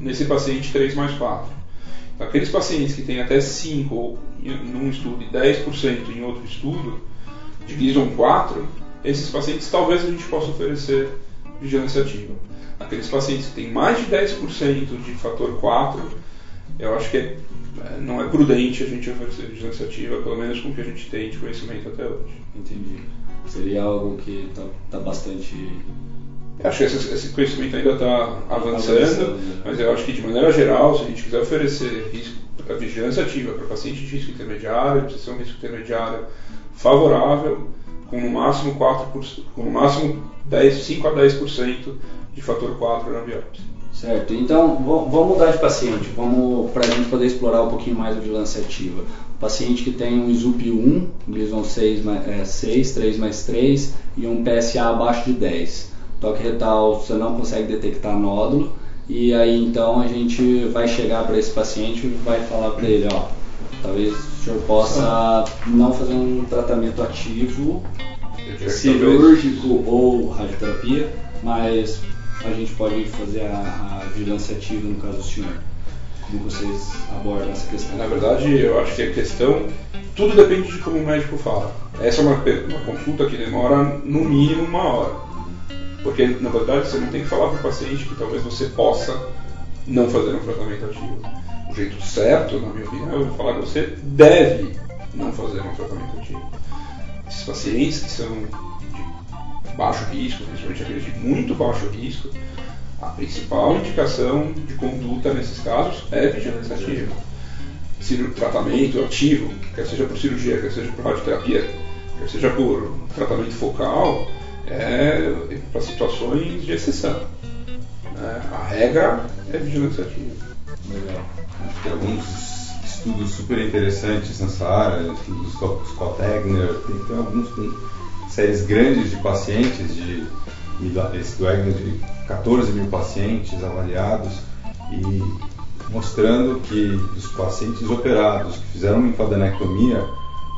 nesse paciente 3 mais 4. Então, aqueles pacientes que têm até 5 num estudo e 10% em outro estudo de Gleason 4, esses pacientes talvez a gente possa oferecer vigilância ativa. Aqueles pacientes que têm mais de 10% de fator 4, eu acho que não é prudente a gente oferecer vigilância ativa, pelo menos com o que a gente tem de conhecimento até hoje. Entendi. Seria algo que está bastante... Eu acho que esse conhecimento ainda está avançando, né? Mas eu acho que, de maneira geral, se a gente quiser oferecer a vigilância ativa para paciente de risco intermediário, precisa ser um risco intermediário favorável, com no máximo 4%, com no máximo 5 a 10% de fator 4 na biópsia. Certo, então vamos mudar de paciente, para a gente poder explorar um pouquinho mais a vigilância ativa. O paciente que tem um ISUP 1, Gleason 6, 3 mais 3 e um PSA abaixo de 10. Toque retal, você não consegue detectar nódulo e aí então a gente vai chegar para esse paciente e vai falar para ele, ó, talvez o senhor possa não fazer um tratamento ativo, cirúrgico ou radioterapia, mas... a gente pode fazer a vigilância ativa no caso do senhor. Como vocês abordam essa questão? Na verdade, eu acho que a questão... tudo depende de como o médico fala. Essa é uma consulta que demora no mínimo 1 hora. Porque, na verdade, você não tem que falar para o paciente que talvez você possa não fazer um tratamento ativo. O jeito certo, na minha opinião, eu vou falar que você deve não fazer um tratamento ativo. Esses pacientes que são... baixo risco, principalmente aqueles de muito baixo risco, a principal indicação de conduta nesses casos é vigilância ativa. Tratamento ativo, quer seja por cirurgia, quer seja por radioterapia, quer seja por tratamento focal, é para situações de exceção. A regra é vigilância ativa. Legal. Acho que alguns estudos super interessantes nessa área, estudos do Scott Eggener, tem alguns séries grandes de pacientes, de 14.000 pacientes avaliados, e mostrando que dos pacientes operados que fizeram uma linfadenectomia,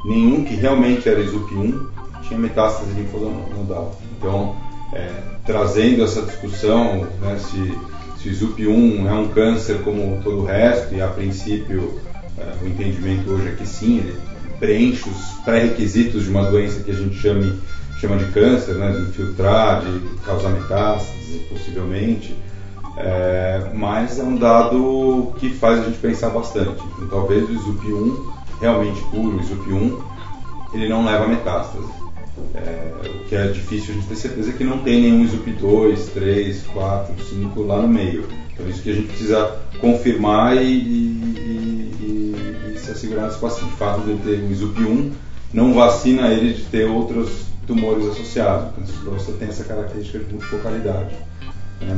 nenhum que realmente era ISUP1 tinha metástase linfonodal. Então, trazendo essa discussão, né, se o ISUP1 é um câncer como todo o resto, e a princípio o entendimento hoje é que sim, ele preenche os pré-requisitos de uma doença que a gente chama de câncer, né, de infiltrar, de causar metástase, possivelmente, mas é um dado que faz a gente pensar bastante. Então, talvez o ISUP1, realmente puro, o ISUP1, ele não leva metástase. O que é difícil a gente ter certeza é que não tem nenhum ISUP2, 3, 4, 5 lá no meio. Então isso que a gente precisa confirmar e se assegurar nesse passo de fato de ter o ISUP1 não vacina ele de ter outros tumores associados. Então você tem essa característica de multifocalidade.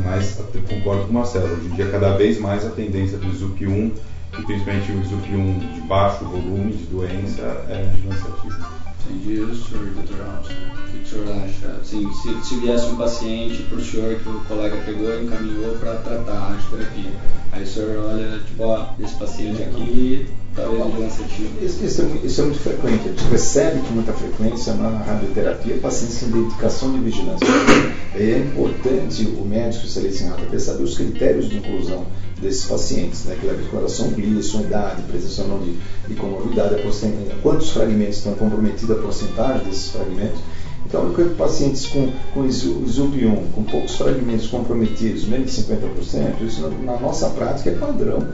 Mas eu concordo com o Marcelo, hoje em dia cada vez mais a tendência do ISUP1, e principalmente o ISUP1 de baixo volume de doença, é administrativa. Entendi, Dr. Robson. O que o senhor acha? Assim, se viesse um paciente para o senhor que o colega pegou e encaminhou para tratar a radioterapia, aí o senhor olha, tipo, ó, esse paciente aqui talvez administrativo. Isso é muito frequente, a gente percebe com muita frequência na radioterapia pacientes em dedicação de vigilância. É importante o médico selecionar para saber os critérios de inclusão desses pacientes, né, que leva em consideração sua idade, presença ou não de comorbidade, quantos fragmentos estão comprometidos, a porcentagem desses fragmentos. Então, pacientes com ISUP1, com poucos fragmentos comprometidos, menos de 50%, isso na nossa prática é padrão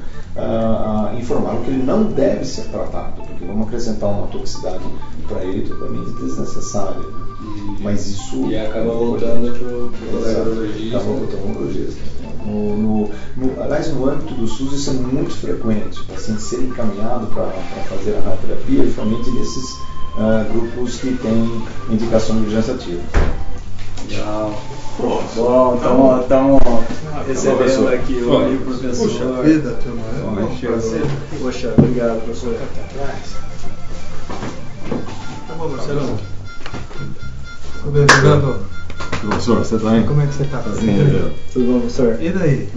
informar que ele não deve ser tratado, porque vamos acrescentar uma toxicidade para ele totalmente desnecessária. Mas isso... E acaba voltando para o urologista. Aliás, no âmbito do SUS isso é muito frequente, o paciente ser encaminhado para fazer a radioterapia, principalmente nesses grupos que têm indicação de vigilância ativa. Legal. Pronto. Bom, estamos recebendo aqui o professor. Poxa vida, turma. Poxa, obrigado, professor. Tá bom, Marcelo. Obrigado. Professor, você também? Como é que você está? Tudo bom, professor? E daí?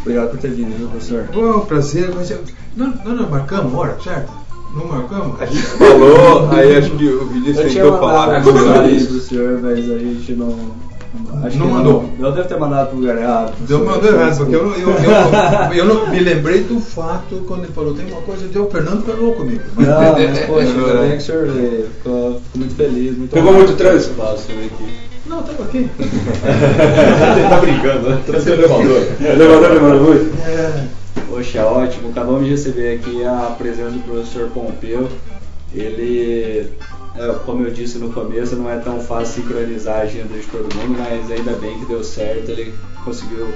Obrigado por ter vindo, viu, professor? Bom, prazer. Mas não marcamos hora, certo? Não marcamos? A gente falou, aí acho que o Vinícius tentou falar com o senhor, mas a gente não mandou. Eu devo ter mandado para o lugar errado. Eu mandei errado, porque eu não me lembrei do fato quando ele falou, tem uma coisa, o Fernando falou comigo. Não, mas poxa, também que o senhor veio. Ficou muito feliz, muito honrado. Pegou muito trânsito. Não, estava aqui. Você está brincando, né? Elevador muito. Poxa, ótimo. Acabamos de receber aqui a presença do professor Pompeu. Ele, como eu disse no começo, não é tão fácil sincronizar a agenda de todo mundo, mas ainda bem que deu certo, ele conseguiu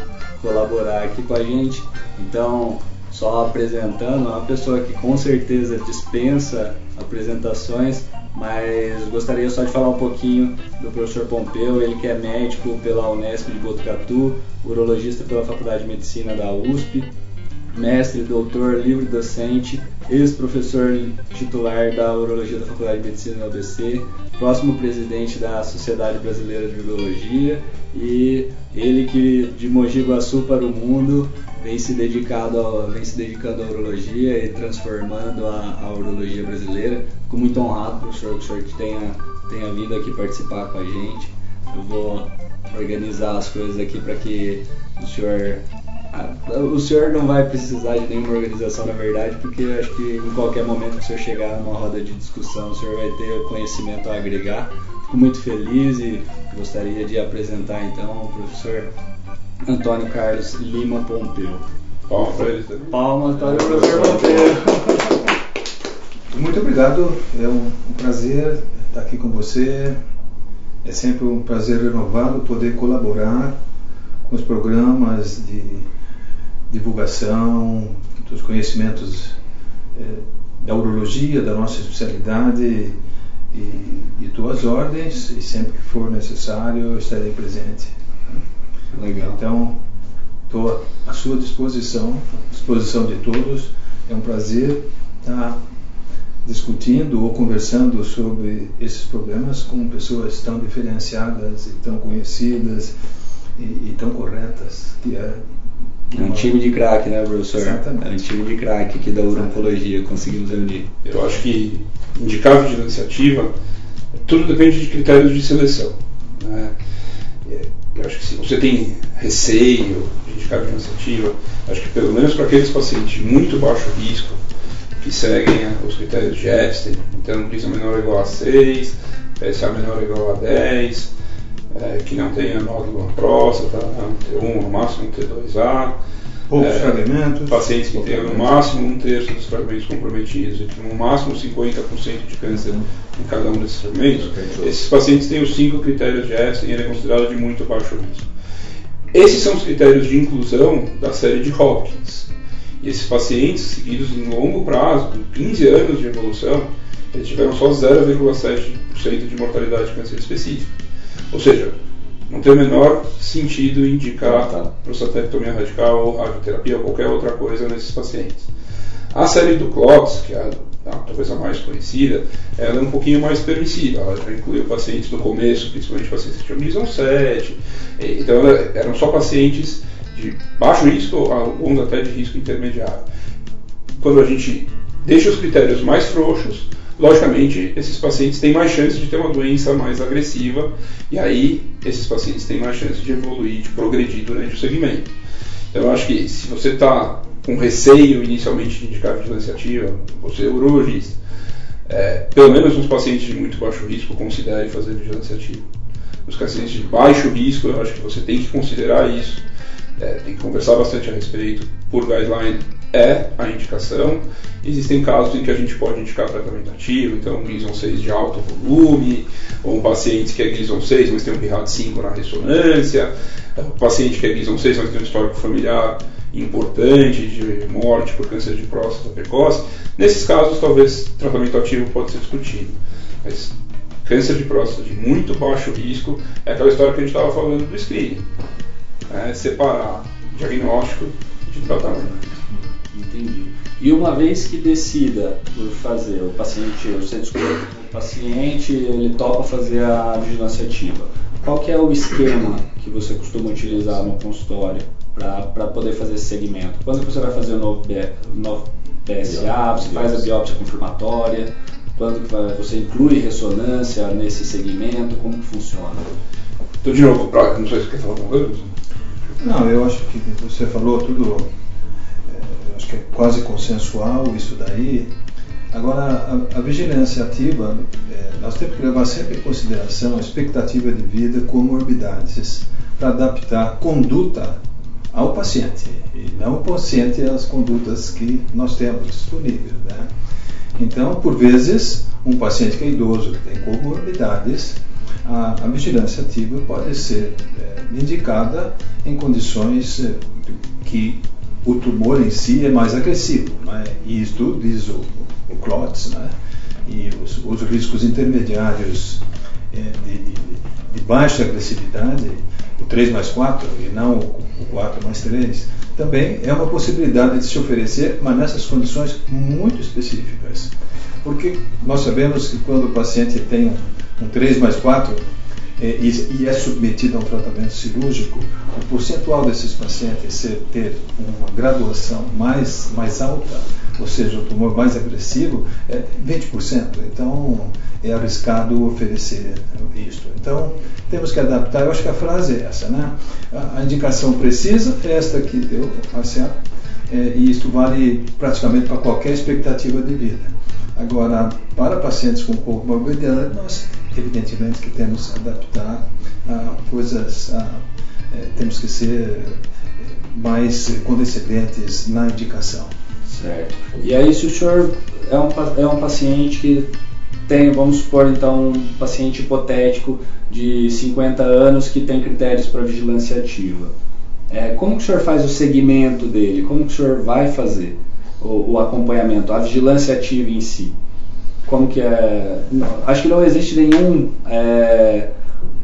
colaborar aqui com a gente. Então, só apresentando, uma pessoa que com certeza dispensa apresentações, mas gostaria só de falar um pouquinho do professor Pompeu. Ele que é médico pela Unesp de Botucatu, urologista pela Faculdade de Medicina da USP, mestre, doutor, livre docente, ex-professor titular da Urologia da Faculdade de Medicina da ABC, próximo presidente da Sociedade Brasileira de Urologia, e ele que de Mogi Guaçu para o mundo vem se dedicando à urologia e transformando a urologia brasileira. Fico muito honrado, professor, que o senhor tenha vindo aqui participar com a gente. Eu vou organizar as coisas aqui para que o senhor não vai precisar de nenhuma organização, na verdade, porque eu acho que em qualquer momento que o senhor chegar numa roda de discussão, o senhor vai ter conhecimento a agregar. Fico muito feliz e gostaria de apresentar então o professor Antônio Carlos Lima Pompeu. Palmas para ele também. Palmas para o professor Pompeu. Muito obrigado, é um prazer estar aqui com você. É sempre um prazer renovado poder colaborar com os programas de divulgação dos conhecimentos da urologia, da nossa especialidade, e tuas ordens, e sempre que for necessário eu estarei presente. Legal. Então, estou à sua disposição, à disposição de todos. É um prazer estar discutindo ou conversando sobre esses problemas com pessoas tão diferenciadas e tão conhecidas e tão corretas, que é um time de craque, né, professor? Exatamente. É um time de craque aqui da urologia, conseguimos reunir. Eu acho que indicar vigilância ativa, tudo depende de critérios de seleção, né? Eu acho que se você tem receio de indicar vigilância ativa, acho que pelo menos para aqueles pacientes de muito baixo risco, que seguem os critérios de Epstein, então PSA menor ou igual a 6, PSA menor ou igual a 10, que não tenha nódulo na próstata, T1, no máximo um T2A, poucos fragmentos, pacientes que tenham no máximo um terço dos fragmentos comprometidos e que no máximo 50% de câncer em cada um desses fragmentos, esses pacientes têm os 5 critérios de Epstein e ele é considerado de muito baixo risco. Esses são os critérios de inclusão da série de Hopkins. E esses pacientes, seguidos em longo prazo, com 15 anos de evolução, eles tiveram só 0,7% de mortalidade de câncer específico. Ou seja, não tem o menor sentido indicar prostatectomia radical ou radioterapia ou qualquer outra coisa nesses pacientes. A série do Klotz, que é a coisa mais conhecida, ela é um pouquinho mais permissiva. Ela já incluiu pacientes no começo, principalmente pacientes que tinham Mison 7. Então, eram só pacientes de baixo risco, alguns até de risco intermediário. Quando a gente deixa os critérios mais frouxos, logicamente, esses pacientes têm mais chance de ter uma doença mais agressiva, e aí esses pacientes têm mais chance de evoluir, de progredir durante o segmento. Então, eu acho que se você está com receio inicialmente de indicar vigilância ativa, você é urologista, pelo menos nos pacientes de muito baixo risco, considere fazer vigilância ativa. Nos pacientes de baixo risco, eu acho que você tem que considerar isso, tem que conversar bastante a respeito. Por guideline é a indicação. Existem casos em que a gente pode indicar tratamento ativo, então Gleason 6 de alto volume, ou um paciente que é Gleason 6, mas tem um PI-RADS 5 na ressonância, um paciente que é Gleason 6, mas tem um histórico familiar importante de morte por câncer de próstata precoce. Nesses casos, talvez tratamento ativo pode ser discutido, mas câncer de próstata de muito baixo risco é aquela história que a gente estava falando do screening, separar diagnóstico de tratamento. Entendi. E uma vez que decida por fazer, o paciente, você descobriu o paciente, ele topa fazer a vigilância ativa, qual que é o esquema que você costuma utilizar no consultório para poder fazer esse segmento? Quando que você vai fazer o novo PSA, você faz a biópsia confirmatória, quando que você inclui ressonância nesse segmento, como que funciona? Então, de novo, não sei se você quer falar alguma coisa? Não, eu acho que você falou tudo, acho que é quase consensual isso daí. Agora, a vigilância ativa, nós temos que levar sempre em consideração a expectativa de vida, comorbidades, para adaptar a conduta ao paciente, e não o paciente às condutas que nós temos disponíveis, né? Então, por vezes, um paciente que é idoso, que tem comorbidades, a vigilância ativa pode ser indicada em condições que o tumor em si é mais agressivo, né? E isto diz o Klotz, né? E os riscos intermediários de baixa agressividade, o 3+4 e não o 4+3, também é uma possibilidade de se oferecer, mas nessas condições muito específicas, porque nós sabemos que quando o paciente tem um 3+4 e é submetido a um tratamento cirúrgico, o percentual desses pacientes ter uma graduação mais alta, ou seja, o tumor mais agressivo, é 20%. Então, é arriscado oferecer isso. Então, temos que adaptar. Eu acho que a frase é essa, né? A indicação precisa é esta que deu a CA, e isto vale praticamente para qualquer expectativa de vida. Agora, para pacientes com comorbidade, nós evidentemente que temos que adaptar a coisas, temos que ser mais condescendentes na indicação. Certo. E aí, se o senhor é um paciente que tem, vamos supor, então, um paciente hipotético de 50 anos que tem critérios para vigilância ativa, como que o senhor faz o segmento dele? Como que o senhor vai fazer o acompanhamento, a vigilância ativa em si? Como que é? Acho que não existe nenhum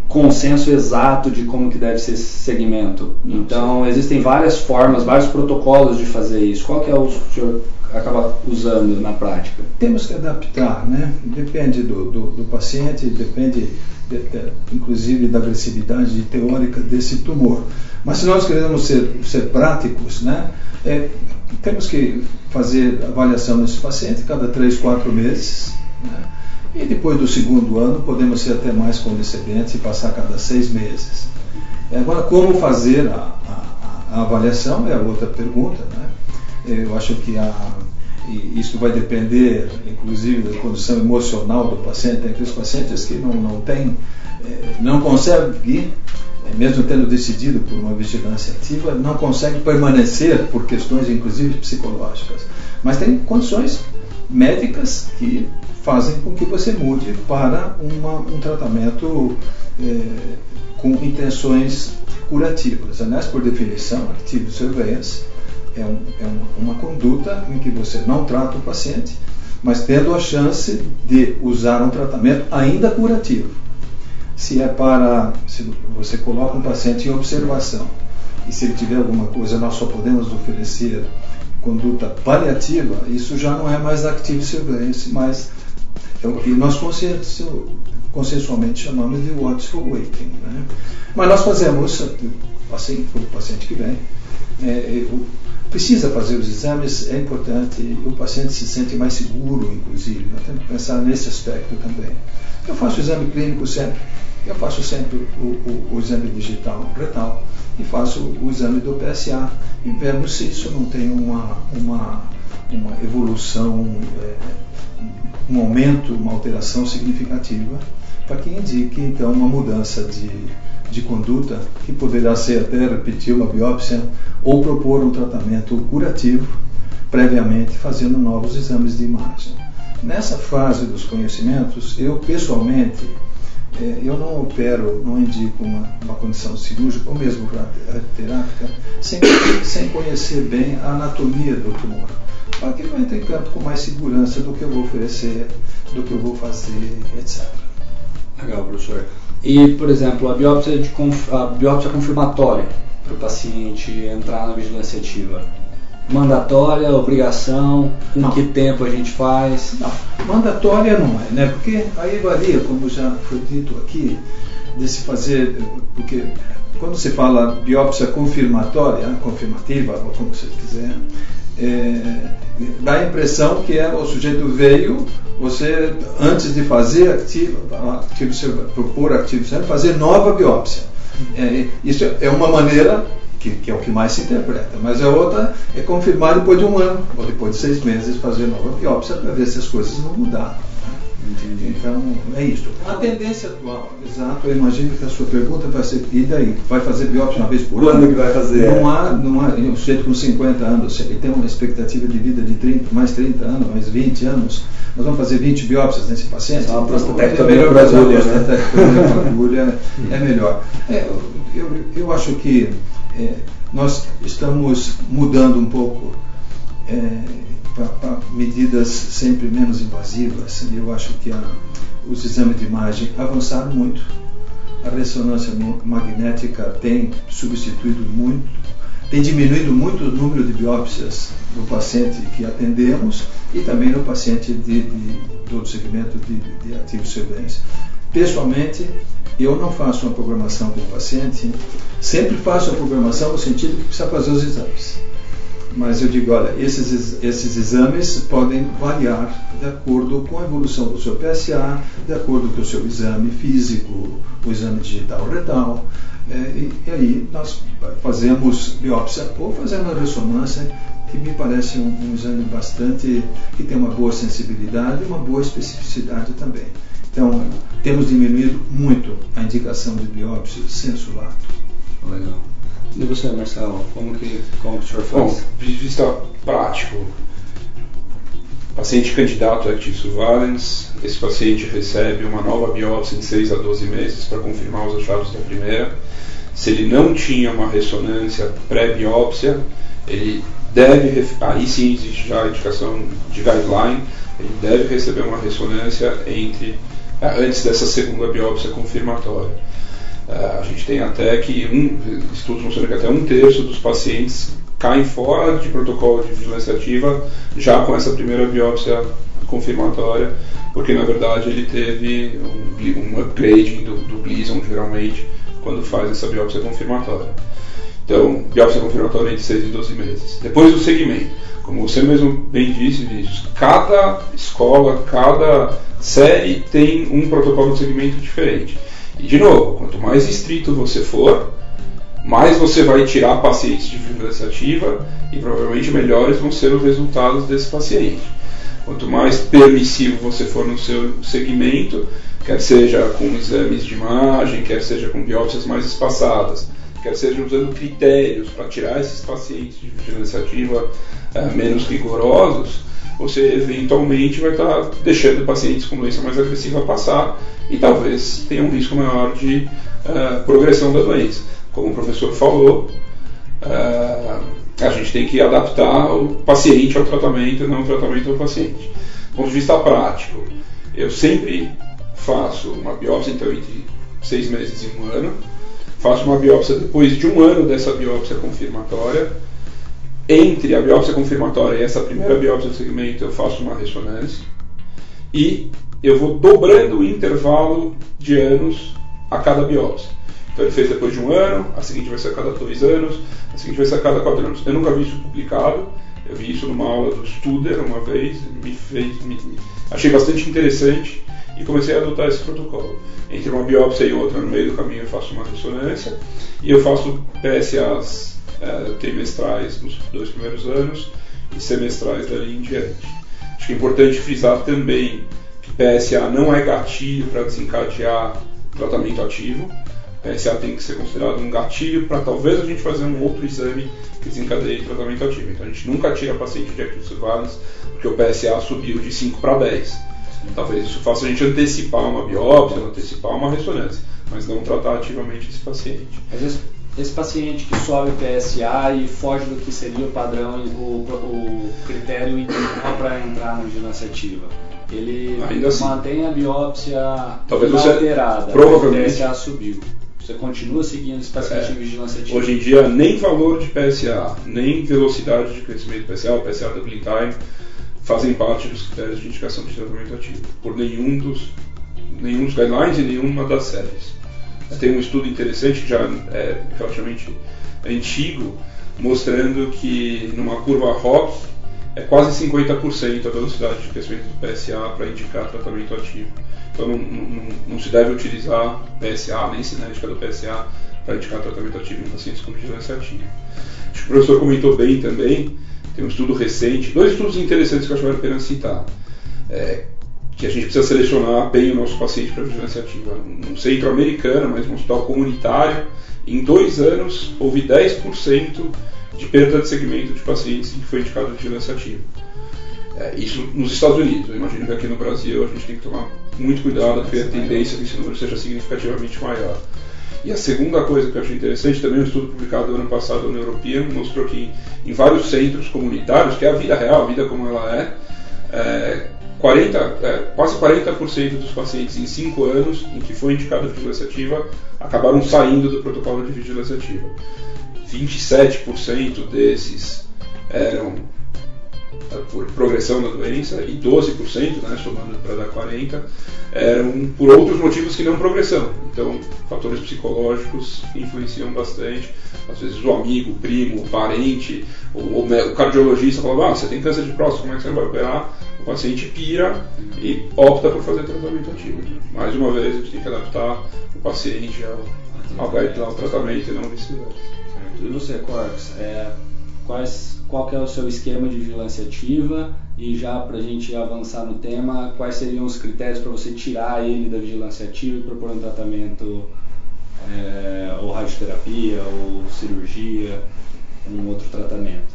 consenso exato de como que deve ser esse segmento. Então, existem várias formas, vários protocolos de fazer isso. Qual que é o que o senhor acaba usando na prática? Temos que adaptar, né? Depende do paciente, depende inclusive da agressividade teórica desse tumor. Mas se nós queremos ser práticos, né? Temos que fazer avaliação desse paciente cada 3-4 meses, né? E depois do segundo ano podemos ser até mais condescendentes e passar cada 6 meses. Agora, como fazer a avaliação é outra pergunta, né? Eu acho que isso vai depender, inclusive, da condição emocional do paciente. Tem aqueles pacientes que não conseguem, mesmo tendo decidido por uma vigilância ativa, não conseguem permanecer por questões, inclusive, psicológicas. Mas tem condições médicas que fazem com que você mude para um tratamento com intenções curativa. As análises, por definição, ativo de surveillance, é uma conduta em que você não trata o paciente, mas tendo a chance de usar um tratamento ainda curativo. Se você coloca um paciente em observação e se ele tiver alguma coisa, nós só podemos oferecer conduta paliativa, isso já não é mais active surveillance, mas é o que nós consensualmente chamamos de watchful waiting, né? Mas nós fazemos, assim, para o paciente que vem, precisa fazer os exames, é importante, o paciente se sente mais seguro, inclusive, nós temos que pensar nesse aspecto também. Eu faço o exame clínico sempre, eu faço sempre o exame digital retal e faço o exame do PSA e vemos se isso não tem uma evolução, um aumento, uma alteração significativa, para que indique então uma mudança de conduta, que poderá ser até repetir uma biópsia ou propor um tratamento curativo previamente, fazendo novos exames de imagem. Nessa fase dos conhecimentos, eu pessoalmente, eu não opero, não indico uma condição cirúrgica ou mesmo radioterápica sem conhecer bem a anatomia do tumor, para que eu entre em campo com mais segurança do que eu vou oferecer, do que eu vou fazer, etc. Legal, professor. E, por exemplo, a biópsia confirmatória para o paciente entrar na vigilância ativa, mandatória, obrigação, com que tempo a gente faz? Não, mandatória não é, né? Porque aí varia, como já foi dito aqui, de se fazer, porque quando se fala biópsia confirmatória, confirmativa, ou como você quiser, dá a impressão que o sujeito veio, você, antes de fazer propor fazer nova biópsia. Isso é uma maneira que é o que mais se interpreta, mas a outra é confirmar depois de um ano ou depois de 6 meses fazer nova biópsia para ver se as coisas não mudaram. Entendi. Então, é isso. A tendência atual, exato, eu imagino que a sua pergunta vai ser, e daí? Vai fazer biópsia uma vez por ano? Quando que vai fazer? Não há um sujeito com 50 anos, ele tem uma expectativa de vida de 30, mais 30 anos, mais 20 anos, nós vamos fazer 20 biópsias nesse paciente? A prostatectomia é melhor para agulha, né? Agulha é melhor. Eu acho que nós estamos mudando um pouco para medidas sempre menos invasivas. Eu acho que os exames de imagem avançaram muito, a ressonância magnética tem substituído muito, tem diminuído muito o número de biópsias do paciente que atendemos e também no paciente do outro segmento de ativo surveillance. Pessoalmente, eu não faço uma programação com o paciente, sempre faço a programação no sentido que precisa fazer os exames. Mas eu digo, olha, esses exames podem variar de acordo com a evolução do seu PSA, de acordo com o seu exame físico, o exame digital retal, e aí nós fazemos biópsia ou fazemos ressonância, que me parece um exame bastante, que tem uma boa sensibilidade e uma boa especificidade também. Então, temos diminuído muito a indicação de biópsia sensu lato. Legal. E você, Marcelo, como que o senhor faz? Bom, de vista prático, paciente candidato a active surveillance, esse paciente recebe uma nova biópsia de 6 a 12 meses para confirmar os achados da primeira. Se ele não tinha uma ressonância pré-biópsia, ele deve, aí sim existe já a indicação de guideline, ele deve receber uma ressonância antes dessa segunda biópsia confirmatória. A gente tem até que estudos mostram que até 1/3 dos pacientes caem fora de protocolo de vigilância ativa já com essa primeira biópsia confirmatória, porque na verdade ele teve um upgrade do Gleason, geralmente, quando faz essa biópsia confirmatória. Então, biópsia confirmatória entre 6 e 12 meses. Depois do segmento, como você mesmo bem disse, Vinícius, cada escola, cada série tem um protocolo de segmento diferente. E, de novo, quanto mais estrito você for, mais você vai tirar pacientes de vigilância ativa e provavelmente melhores vão ser os resultados desse paciente. Quanto mais permissivo você for no seu segmento, quer seja com exames de imagem, quer seja com biópsias mais espaçadas, quer seja usando critérios para tirar esses pacientes de vigilância ativa menos rigorosos, você eventualmente vai estar deixando pacientes com doença mais agressiva passar e talvez tenha um risco maior de progressão da doença. como o professor falou, a gente tem que adaptar o paciente ao tratamento e não o tratamento ao paciente. Do ponto de vista prático, eu sempre faço uma biópsia, então, entre 6 meses e 1 ano, faço uma biópsia depois de 1 ano dessa biópsia confirmatória. Entre a biópsia confirmatória e essa primeira biópsia do segmento, eu faço uma ressonância e eu vou dobrando o intervalo de anos a cada biópsia. Então ele fez depois de 1 ano, a seguinte vai ser a cada 2 anos, a seguinte vai ser a cada 4 anos. Eu nunca vi isso publicado, eu vi isso numa aula do Studer uma vez, achei bastante interessante e comecei a adotar esse protocolo. Entre uma biópsia e outra, no meio do caminho, eu faço uma ressonância e eu faço PSAs trimestrais nos 2 primeiros anos e semestrais dali em diante. Acho que é importante frisar também que PSA não é gatilho para desencadear tratamento ativo. PSA tem que ser considerado um gatilho para talvez a gente fazer um outro exame que desencadeie tratamento ativo. Então a gente nunca tira paciente de active surveillance porque o PSA subiu de 5 para 10. Talvez isso faça a gente antecipar uma biópsia, antecipar uma ressonância, mas não tratar ativamente esse paciente. Às vezes, esse paciente que sobe o PSA e foge do que seria o padrão, o critério individual para entrar na vigilância ativa, ele ainda mantém assim a biópsia alterada, provavelmente o PSA subiu. Você continua seguindo esse paciente em vigilância ativa? Hoje em dia, nem valor de PSA, nem velocidade de crescimento do PSA, o PSA doubling time, fazem parte dos critérios de indicação de tratamento ativo, por nenhum dos guidelines e nenhuma das séries. Tem um estudo interessante, que já é relativamente antigo, mostrando que numa curva ROC é quase 50% a velocidade de crescimento do PSA para indicar tratamento ativo. Então não se deve utilizar PSA, nem cinética do PSA, para indicar tratamento ativo em pacientes com vigilância ativa. Acho que o professor comentou bem também, tem um estudo recente, 2 estudos interessantes que eu acho que vale a pena citar. Que a gente precisa selecionar bem o nosso paciente para vigilância ativa. Num centro americano, mas num hospital comunitário, em 2 anos houve 10% de perda de segmento de pacientes que foi indicado vigilância ativa. Isso nos Estados Unidos. Eu imagino que aqui no Brasil a gente tem que tomar muito cuidado, porque a tendência é que esse número seja significativamente maior. E a segunda coisa que eu achei interessante, também um estudo publicado ano passado na European, mostrou que em vários centros comunitários, que é a vida real, a vida como ela é quase 40% dos pacientes em 5 anos em que foi indicado vigilância ativa acabaram saindo do protocolo de vigilância ativa. 27% desses eram por progressão da doença e 12%, somando para dar 40%, eram por outros motivos que não progressão. Então, fatores psicológicos influenciam bastante. Às vezes o amigo, o primo, o parente, o cardiologista falava, você tem câncer de próstata, como é que você vai operar? O paciente pira e opta por fazer tratamento ativo. Mais uma vez, a gente tem que adaptar o paciente ao tratamento e não vice-versa. E você, Korkes, qual que é o seu esquema de vigilância ativa? E já para a gente avançar no tema, quais seriam os critérios para você tirar ele da vigilância ativa e propor um tratamento, ou radioterapia, ou cirurgia, um outro tratamento,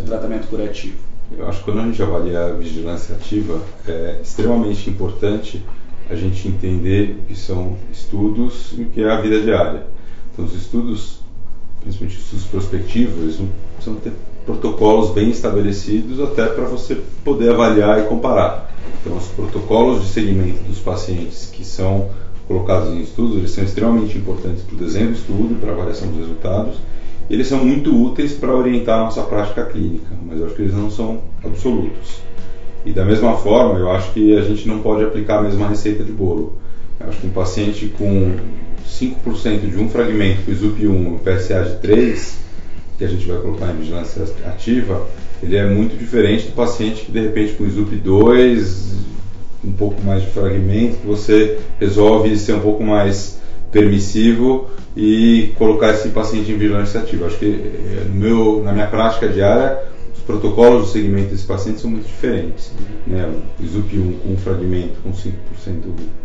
um tratamento curativo? Eu acho que quando a gente avaliar a vigilância ativa, é extremamente importante a gente entender que são estudos e que é a vida diária. Então, os estudos, principalmente os estudos prospectivos, eles precisam ter protocolos bem estabelecidos até para você poder avaliar e comparar. Então, os protocolos de segmento dos pacientes que são colocados em estudos, eles são extremamente importantes para o desenho do estudo, para a avaliação dos resultados. Eles são muito úteis para orientar a nossa prática clínica, mas eu acho que eles não são absolutos. E da mesma forma, eu acho que a gente não pode aplicar a mesma receita de bolo. Eu acho que um paciente com 5% de um fragmento com ISUP1 e PCA3, que a gente vai colocar em vigilância ativa, ele é muito diferente do paciente que de repente com ISUP2, um pouco mais de fragmento, que você resolve ser um pouco mais permissivo e colocar esse paciente em vigilância ativa. Acho que na minha prática diária, os protocolos de segmento desse paciente são muito diferentes. Né? O ISUP1 com um fragmento com 5%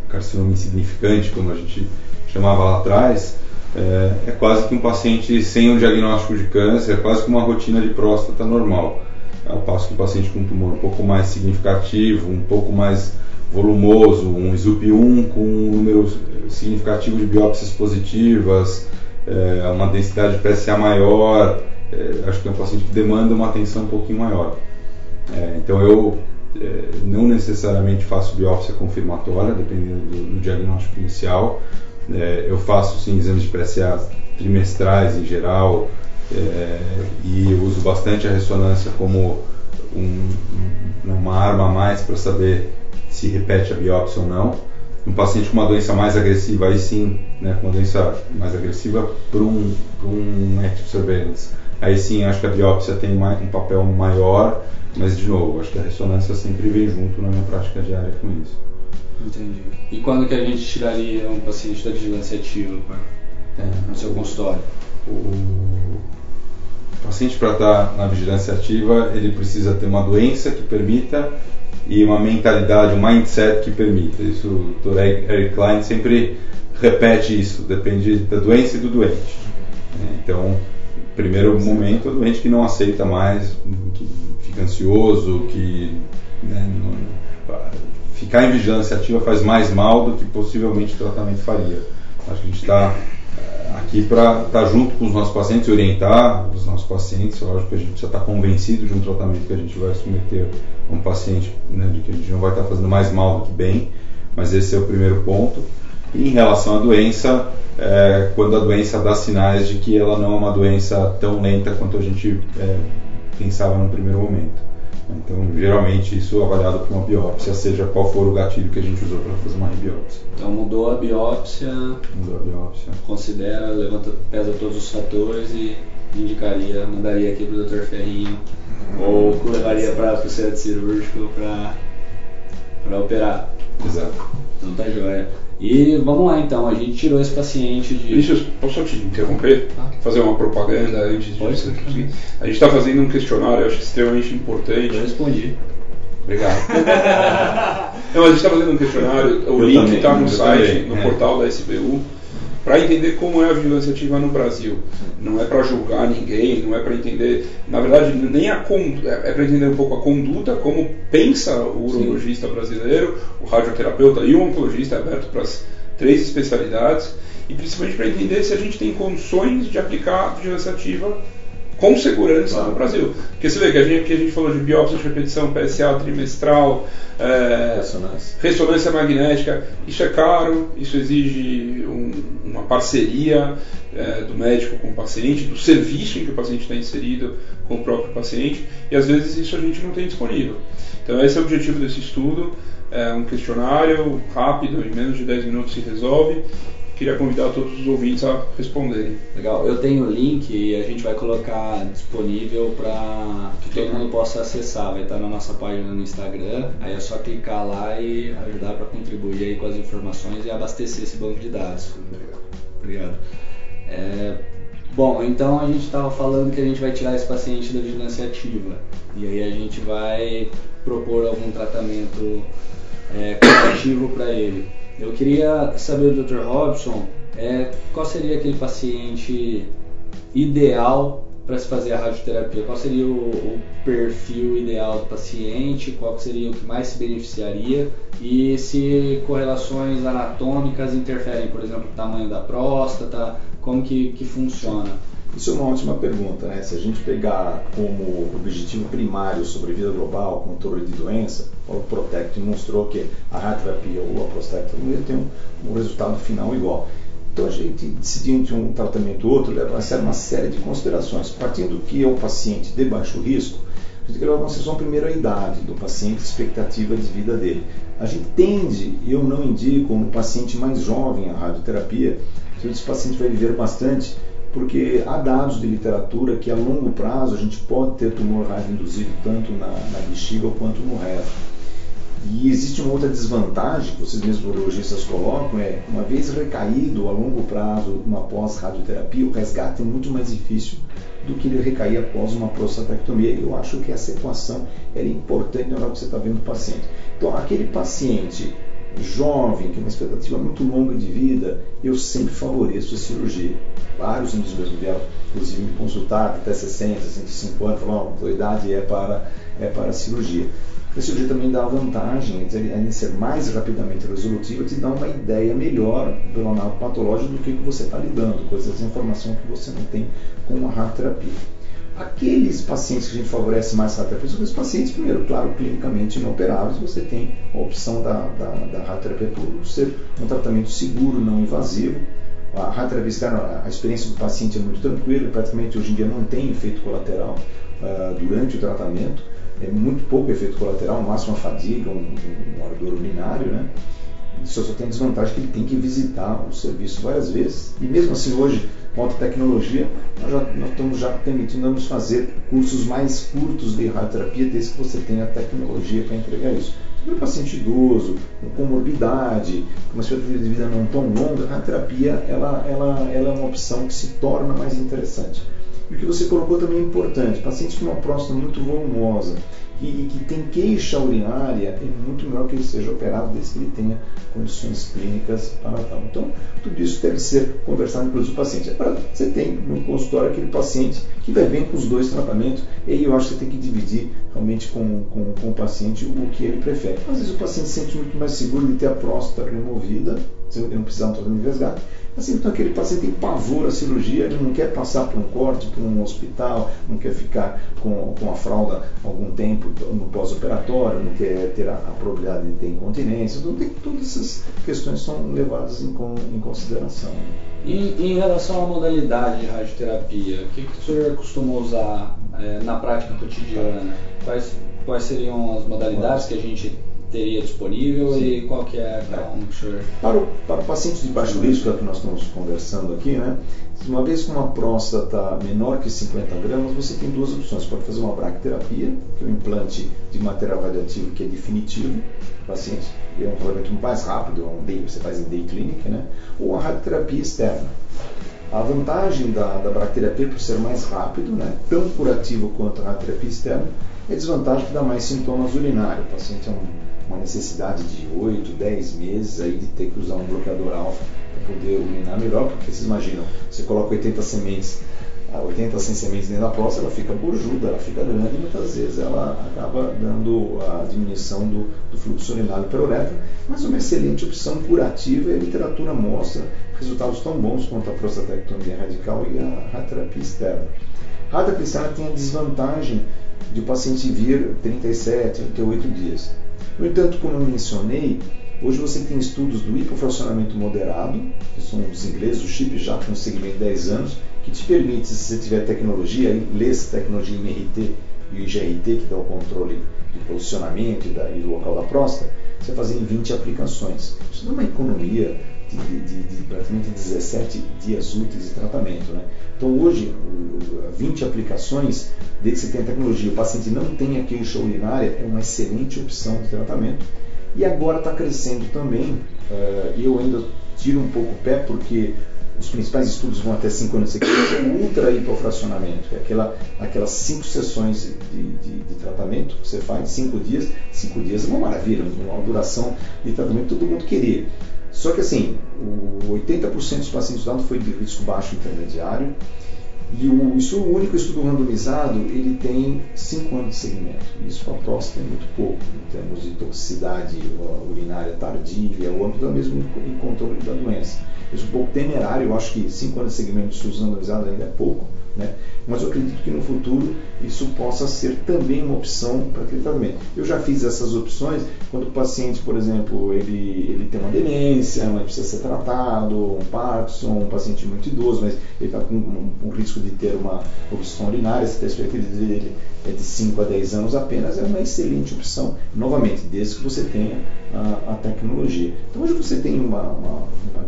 carcinoma insignificante, como a gente chamava lá atrás, é quase que um paciente sem um diagnóstico de câncer, é quase que uma rotina de próstata normal. Ao passo que um paciente com um tumor um pouco mais significativo, um pouco mais volumoso, um ISUP1 com um número significativo de biópsias positivas, uma densidade de PSA maior, acho que é um paciente que demanda uma atenção um pouquinho maior. Então eu não necessariamente faço biópsia confirmatória, dependendo do diagnóstico inicial. Eu faço sim exames de PSA trimestrais em geral, e uso bastante a ressonância como uma arma a mais para saber se repete a biópsia ou não. Um paciente com uma doença mais agressiva, aí sim, né, com uma doença mais agressiva para um active surveillance, aí sim acho que a biópsia tem um papel maior, mas de novo, acho que a ressonância sempre vem junto na minha prática diária com isso. Entendi. E quando que a gente tiraria um paciente da vigilância ativa no seu consultório? O paciente, para estar na vigilância ativa, ele precisa ter uma doença que permita e uma mentalidade, um mindset que permita. Isso o Dr. Eric Klein sempre repete isso, depende da doença e do doente. Então, primeiro momento, o doente que não aceita mais, que fica ansioso, que ficar em vigilância ativa faz mais mal do que possivelmente o tratamento faria. Acho que a gente está aqui para estar junto com os nossos pacientes, orientar os nossos pacientes. Lógico que a gente precisa estar convencido de um tratamento que a gente vai submeter a um paciente, de que a gente não vai estar fazendo mais mal do que bem, mas esse é o primeiro ponto. E em relação à doença, quando a doença dá sinais de que ela não é uma doença tão lenta quanto a gente pensava no primeiro momento. Então, geralmente, isso é avaliado por uma biópsia, seja qual for o gatilho que a gente usou para fazer uma rebiópsia. Então, mudou a biópsia. Considera, pesa todos os fatores e mandaria aqui para o Dr. Ferrigno, ou levaria para o centro cirúrgico para operar. Exato. Então, tá joia. E vamos lá, então. A gente tirou esse paciente de... Vinícius, posso só te interromper? Fazer uma propaganda antes disso? A gente está fazendo um questionário, eu acho extremamente importante. Eu respondi. Obrigado. Não, a gente está fazendo um questionário, o link está no site, no portal da SBU, para entender como é a vigilância ativa no Brasil. Não é para julgar ninguém, não é para entender... Na verdade, nem é para entender um pouco a conduta, como pensa o urologista brasileiro, o radioterapeuta e o oncologista, aberto para as três especialidades, e principalmente para entender se a gente tem condições de aplicar a vigilância ativa com segurança no Brasil. Porque você vê que a gente falou de biópsia de repetição, PSA trimestral, ressonância magnética. Isso é caro, isso exige uma parceria do médico com o paciente, do serviço em que o paciente está inserido com o próprio paciente, e às vezes isso a gente não tem disponível. Então esse é o objetivo desse estudo, um questionário rápido, em menos de 10 minutos se resolve. Queria convidar todos os ouvintes a responderem. Legal, eu tenho o link e a gente vai colocar disponível para que todo mundo possa acessar. Vai estar na nossa página no Instagram, aí é só clicar lá e ajudar para contribuir aí com as informações e abastecer esse banco de dados. Obrigado. Bom, então a gente estava falando que a gente vai tirar esse paciente da vigilância ativa e aí a gente vai propor algum tratamento curativo para ele. Eu queria saber do Dr. Robson, qual seria aquele paciente ideal para se fazer a radioterapia? Qual seria o perfil ideal do paciente? Qual seria o que mais se beneficiaria? E se correlações anatômicas interferem, por exemplo, no tamanho da próstata, como que funciona? Isso é uma ótima pergunta, né? Se a gente pegar como objetivo primário sobrevida global, controle de doença, o PROTECT mostrou que a radioterapia ou a prostatectomia tem um resultado final igual. Então a gente decidiu entre um tratamento ou outro, leva a sério uma série de considerações. Partindo do que é um paciente de baixo risco, a gente leva uma consideração primeiro a idade do paciente, expectativa de vida dele. A gente tende, e eu não indico, um paciente mais jovem a radioterapia, porque esse paciente vai viver bastante, porque há dados de literatura que a longo prazo a gente pode ter tumor radioinduzido tanto na bexiga quanto no reto. E existe uma outra desvantagem que vocês mesmos urologistas colocam, uma vez recaído a longo prazo uma pós-radioterapia, o resgate é muito mais difícil do que ele recair após uma prostatectomia. Eu acho que essa equação é importante na hora que você está vendo o paciente. Então, aquele paciente jovem, que tem uma expectativa muito longa de vida, eu sempre favoreço a cirurgia. Vários dos meus vieram, inclusive, me consultar até 60, 65 anos, falaram, a idade é para a cirurgia. esse sujeito também dá a vantagem, além de ser mais rapidamente resolutivo, te dá uma ideia melhor pelo análogo patológico do que você está lidando, coisas de informação que você não tem com a radioterapia. Aqueles pacientes que a gente favorece mais a radioterapia são os pacientes, primeiro, claro, clinicamente inoperáveis, você tem a opção da radioterapia por ser um tratamento seguro, não invasivo. A radioterapia externa, a experiência do paciente é muito tranquila, praticamente hoje em dia não tem efeito colateral durante o tratamento, é muito pouco efeito colateral, no máximo uma fadiga, um ardor urinário, né? Isso só tem a desvantagem que ele tem que visitar o serviço várias vezes, e mesmo assim hoje, com a tecnologia, nós estamos já permitindo fazer cursos mais curtos de radioterapia, desde que você tenha a tecnologia para entregar isso. Sobre o paciente idoso, com comorbidade, com uma expectativa de vida não tão longa, a radioterapia ela é uma opção que se torna mais interessante. E o que você colocou também é importante, paciente com uma próstata muito volumosa, e que tem queixa urinária, é muito melhor que ele seja operado desde que ele tenha condições clínicas para tal. Então, tudo isso deve ser conversado com o paciente. Agora, você tem no consultório aquele paciente que vai bem com os dois tratamentos, e aí eu acho que você tem que dividir realmente com o paciente o que ele prefere. Às vezes o paciente se sente muito mais seguro de ter a próstata removida, se ele não precisar de um tratamento de resgate. Assim, então aquele paciente tem pavor à cirurgia, ele não quer passar por um corte, por um hospital, não quer ficar com a fralda algum tempo no pós-operatório, não quer ter a probabilidade de ter incontinência, todas essas questões são levadas em consideração. E em relação à modalidade de radioterapia, o que o senhor costuma usar na prática cotidiana? Quais seriam as modalidades que a gente teria disponível? Sim. E qual que é um sure. Para o paciente de baixo risco, é o que nós estamos conversando aqui, né? Uma vez com uma próstata menor que 50 gramas, você tem duas opções. Você pode fazer uma braquiterapia, que é um implante de material radioativo que é definitivo. O paciente é um tratamento mais rápido, você faz em day clinic, né? Ou a radioterapia externa. A vantagem da braquiterapia, por ser mais rápido, né, tão curativo quanto a radioterapia externa, é desvantagem que dá mais sintomas urinários. O paciente é uma necessidade de 8, 10 meses aí de ter que usar um bloqueador alfa para poder urinar melhor, porque vocês imaginam, você coloca 80 a 100 sementes dentro da próstata, ela fica borjuda, ela fica grande e muitas vezes ela acaba dando a diminuição do fluxo urinário para a uretra, mas uma excelente opção curativa, e a literatura mostra resultados tão bons quanto a prostatectomia radical e a radioterapia externa. A radioterapia externa tem a desvantagem de o paciente vir 37, 38 dias. No entanto, como eu mencionei, hoje você tem estudos do hipofracionamento moderado, que são os ingleses, o chip já com um segmento de 10 anos, que te permite, se você tiver tecnologia, lê-se tecnologia MRT e o IGRT, que dá o controle do posicionamento e do local da próstata, você fazer em 20 aplicações. Isso dá uma economia de praticamente 17 dias úteis de tratamento, né? Então hoje, 20 aplicações, desde que você tenha tecnologia, o paciente não tenha queixa urinária, é uma excelente opção de tratamento. E agora está crescendo também, e eu ainda tiro um pouco o pé, porque os principais estudos vão até 5 anos, que é o ultra hipofracionamento, que é aquelas 5 sessões de tratamento que você faz, 5 dias. 5 dias é uma maravilha, uma duração de tratamento que todo mundo queria. Só que assim, 80% dos pacientes usados foi de risco baixo intermediário, e o único estudo randomizado, ele tem 5 anos de seguimento. Isso para a próstata é muito pouco, em termos de toxicidade urinária tardia, o âmbito da mesma controle da doença. Isso é um pouco temerário, eu acho que 5 anos de seguimento de estudos randomizados ainda é pouco, né? Mas eu acredito que no futuro isso possa ser também uma opção para aquele tratamento. Eu já fiz essas opções quando o paciente, por exemplo, ele tem uma demência, mas precisa ser tratado, um Parkinson, um paciente muito idoso, mas ele está com um risco de ter uma obstrução urinária, se a perspectiva dele é de 5 a 10 anos apenas, é uma excelente opção, novamente, desde que você tenha a tecnologia. Então hoje você tem uma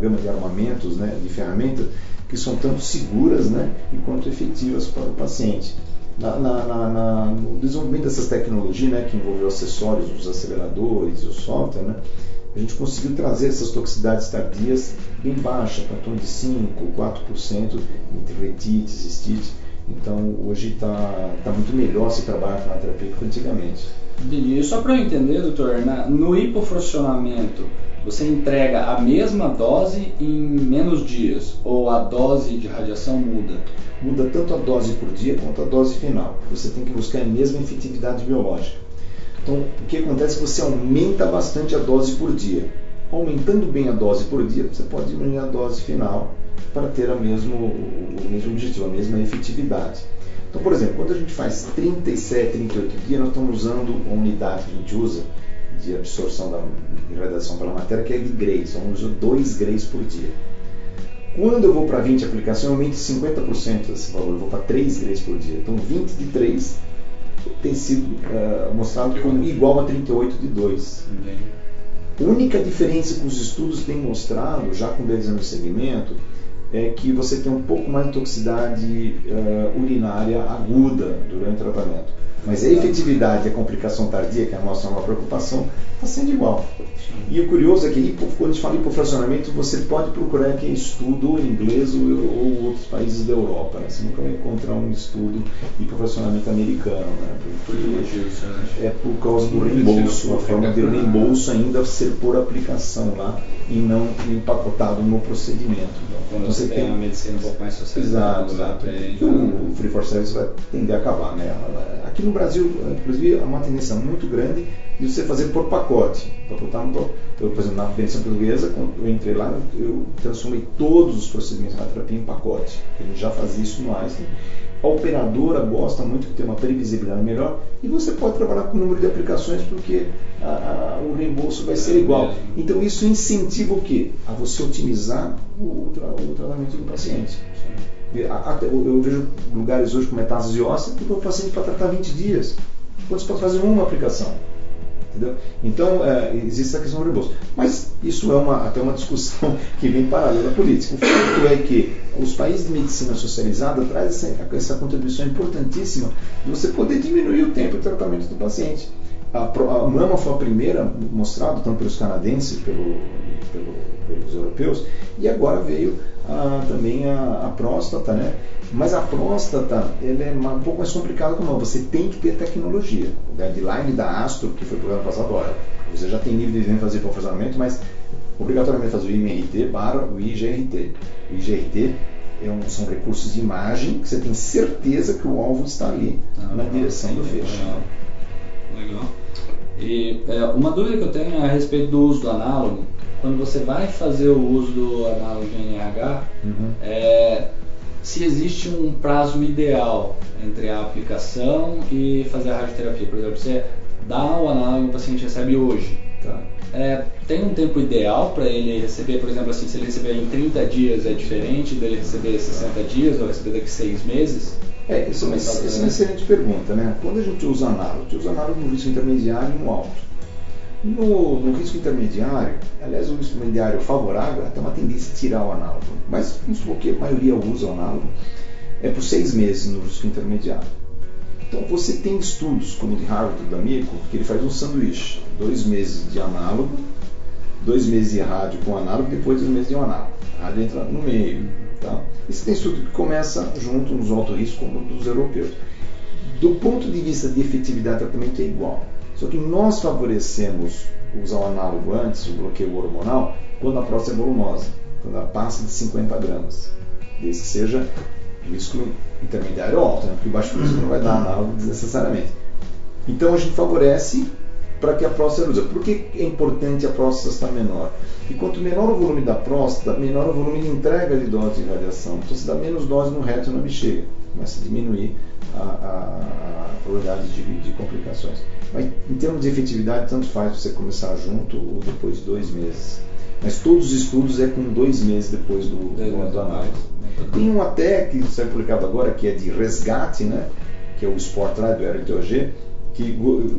gama de armamentos, né, de ferramentas, que são tanto seguras, né, quanto efetivas para o paciente. No desenvolvimento dessas tecnologias, né, que envolveu acessórios, os aceleradores, o software, né, a gente conseguiu trazer essas toxicidades tardias bem baixas, para torno de 5, 4%, entre retite, cistite. Então, hoje está muito melhor se trabalhar com a terapia do que antigamente. E só para eu entender, doutor, no hipofracionamento, você entrega a mesma dose em menos dias, ou a dose de radiação muda? Muda tanto a dose por dia quanto a dose final. Você tem que buscar a mesma efetividade biológica. Então, o que acontece é que você aumenta bastante a dose por dia. Aumentando bem a dose por dia, você pode diminuir a dose final para ter o mesmo objetivo, a mesma efetividade. Então, por exemplo, quando a gente faz 37, 38 dias, nós estamos usando a unidade que a gente usa de absorção da irradiação pela matéria, que é de grays. Então, eu uso 2 grays por dia. Quando eu vou para 20 aplicações, eu aumento 50% desse valor, eu vou para 3 grays por dia. Então, 20 de 3 tem sido mostrado como igual a 38 de 2. A única diferença que os estudos têm mostrado, já com 10 anos de seguimento, é que você tem um pouco mais de toxicidade urinária aguda durante o tratamento. Mas a efetividade e a complicação tardia, que é a nossa maior preocupação, está sendo igual. E o curioso é que, quando a gente fala em hipofracionamento, você pode procurar aqui estudo inglês ou outros países da Europa. Né? Você nunca vai encontrar um estudo de hipofracionamento americano. Né? Porque é por causa do reembolso, a forma de reembolso ainda ser por aplicação lá e não empacotado no procedimento. Quando então, você tem uma medicina um pouco mais socializada. Exato. O Free for Service vai tender a acabar, né? Aqui no Brasil, inclusive, há uma tendência muito grande de você fazer por pacote. Eu, por exemplo, na prevenção portuguesa, quando eu entrei lá, eu transformei todos os procedimentos da terapia em pacote. A gente já fazia isso no Einstein. A operadora gosta muito de ter uma previsibilidade melhor e você pode trabalhar com o número de aplicações porque o reembolso vai ser igual. Então isso incentiva o quê? A você otimizar o tratamento do paciente. Eu vejo lugares hoje com metástase óssea que o paciente para tratar 20 dias, quando você pode fazer uma aplicação. Entendeu? Então, existe essa questão do reembolso. Mas isso é até uma discussão que vem paralela à política. O fato é que os países de medicina socializada trazem essa contribuição importantíssima de você poder diminuir o tempo de tratamento do paciente. A mama foi a primeira mostrada, tanto pelos canadenses pelos europeus, e agora veio também a próstata, né? Mas a próstata ela é um pouco mais complicada que a mama. Você tem que ter tecnologia. O guideline da Astro, que foi o programa passado, olha, você já tem nível de fazer profissionamento, mas obrigatoriamente faz o IMRT para o IGRT. O IGRT são recursos de imagem que você tem certeza que o alvo está ali, na direção do feixe. Legal. E uma dúvida que eu tenho é a respeito do uso do análogo. Quando você vai fazer o uso do análogo de NH, se existe um prazo ideal entre a aplicação e fazer a radioterapia. Por exemplo, você dá o análogo e o paciente recebe hoje. Tá. Tem um tempo ideal para ele receber, por exemplo, assim, se ele receber em 30 dias é diferente dele receber 60 dias ou receber daqui a 6 meses? Isso é uma excelente pergunta, né? Quando a gente usa análogo, no risco intermediário e no alto. No risco intermediário, aliás, o risco intermediário favorável, até uma tendência a tirar o análogo, mas vamos supor que a maioria usa o análogo, é por 6 meses no risco intermediário. Então você tem estudos, como o de Harvard, do D'Amico, que ele faz um sanduíche, 2 meses de análogo, 2 meses de rádio com análogo, depois 2 meses de um análogo. A rádio entra no meio. Tá? Isso tem estudo que começa junto nos alto risco como dos europeus. Do ponto de vista de efetividade, o tratamento é igual. Só que nós favorecemos usar o análogo antes, o bloqueio hormonal, quando a próstata é volumosa, quando ela passa de 50 gramas. Desde que seja risco intermediário ou alto, né? Porque o baixo risco não vai dar análogo necessariamente. Então a gente favorece para que a próstata use. Por que é importante a próstata estar menor? E quanto menor o volume da próstata, menor o volume de entrega de dose de radiação. Então você dá menos dose no reto e na bexiga. Começa a diminuir a probabilidade de complicações. Mas em termos de efetividade, tanto faz você começar junto ou depois de 2 meses. Mas todos os estudos é com 2 meses depois do análise. Tem um até que está publicado agora, que é de resgate, né? Que é o Sportlight do RTOG, que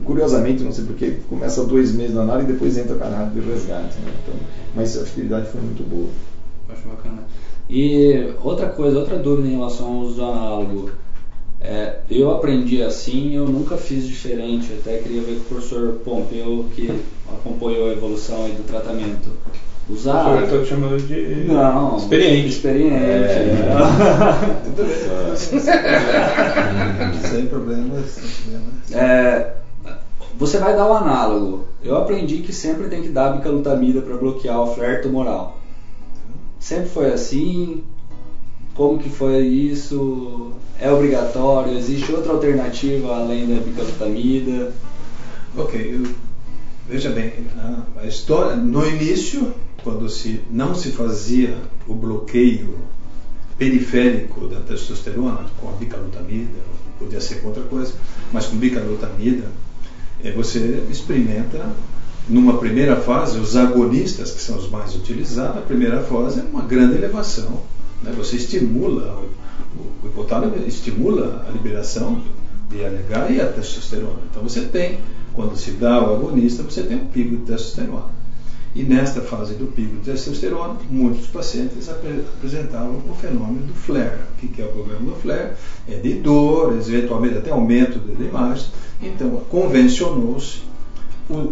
curiosamente, não sei porquê, começa 2 meses na análise e depois entra com a análise de resgate. Né? Então, mas a atividade foi muito boa. Acho bacana. E outra dúvida em relação ao uso do análogo. Eu aprendi assim, eu nunca fiz diferente. Eu até queria ver com o professor Pompeu, que acompanhou a evolução aí do tratamento. Eu estou te chamando de experiente. Tudo bem. Sem problemas. Você vai dar o análogo. Eu aprendi que sempre tem que dar bicalutamida para bloquear o flare tumoral. Sempre foi assim? Como que foi isso? É obrigatório? Existe outra alternativa além da bicalutamida? Ok, veja bem, a história, no início, quando não se fazia o bloqueio periférico da testosterona com a bicalutamida, podia ser com outra coisa, mas com bicalutamida você experimenta, numa primeira fase, os agonistas, que são os mais utilizados. A primeira fase é uma grande elevação, né? Você estimula, o hipotálamo estimula a liberação de LH e a testosterona. Então você tem, quando se dá o agonista, você tem um pico de testosterona. E nesta fase do pico de testosterona, muitos pacientes apresentavam o fenômeno do flare. O que é o problema do flare? É de dores, eventualmente até aumento de imagens. Então, convencionou-se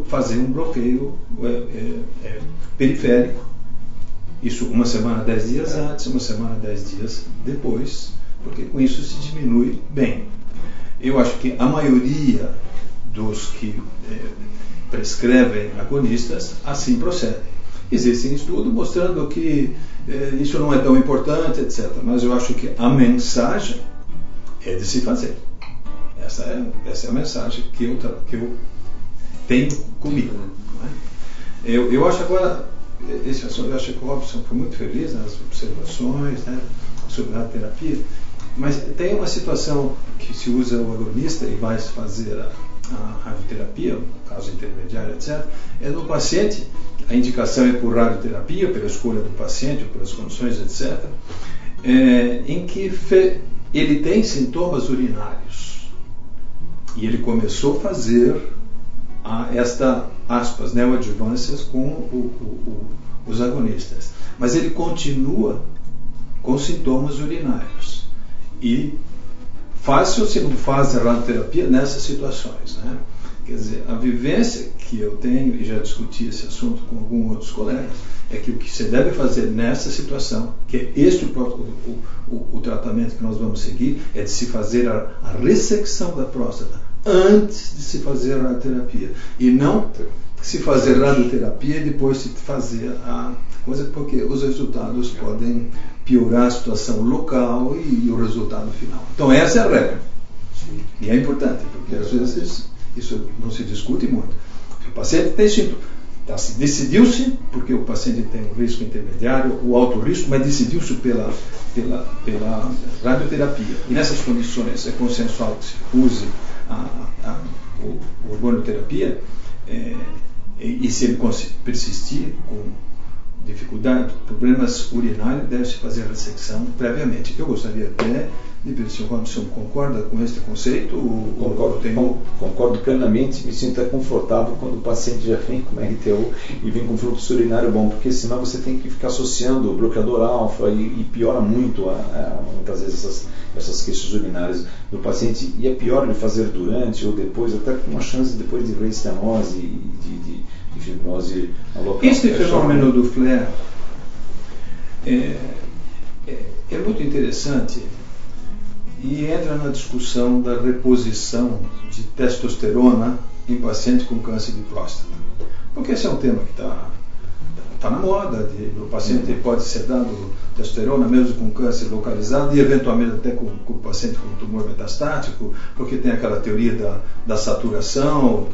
fazer um bloqueio periférico. Isso uma semana, 10 dias antes, uma semana, 10 dias depois, porque com isso se diminui bem. Eu acho que a maioria dos que prescrevem agonistas assim procedem. Existem estudos mostrando que isso não é tão importante, etc. Mas eu acho que a mensagem é de se fazer. Essa é a mensagem que eu tenho comigo. Não é? Eu acho agora, esse assunto, eu acho que o Robson foi muito feliz nas observações, né, sobre a terapia, mas tem uma situação que se usa o agonista e vai fazer a radioterapia, no caso intermediário, etc., é do paciente. A indicação é por radioterapia, pela escolha do paciente, pelas condições, etc., em que ele tem sintomas urinários. E ele começou a fazer esta, aspas, neoadjuvâncias com os agonistas. Mas ele continua com sintomas urinários. E faz-se ou se não faz a radioterapia nessas situações, né? Quer dizer, a vivência que eu tenho, e já discuti esse assunto com alguns outros colegas, é que o que você deve fazer nessa situação, que é este o tratamento que nós vamos seguir, é de se fazer a ressecção da próstata antes de se fazer a radioterapia. E não se fazer radioterapia e depois se fazer a coisa, porque os resultados podem piorar a situação local e o resultado final. Então essa é a regra. Sim. E é importante, porque às vezes isso não se discute muito. O paciente tem sintoma. Tá, decidiu-se, porque o paciente tem um risco intermediário ou alto risco, mas decidiu-se pela radioterapia. E nessas condições é consensual que se use a hormonoterapia, e se ele persistir com dificuldade, problemas urinários, deve-se fazer a ressecção previamente. Eu gostaria até de ver se o Robson concorda com este conceito. Concordo plenamente, me sinto confortável quando o paciente já vem com RTO e vem com fluxo urinário bom, porque senão você tem que ficar associando o bloqueador alfa e piora muito muitas vezes essas queixas urinárias do paciente, e é pior ele fazer durante ou depois, até com uma chance depois de ver estenose e de fibrose local. Este fenômeno do flare é muito interessante e entra na discussão da reposição de testosterona em paciente com câncer de próstata, porque esse é um tema que está na moda, o paciente pode ser dado testosterona mesmo com câncer localizado e eventualmente até com o paciente com tumor metastático, porque tem aquela teoria da saturação,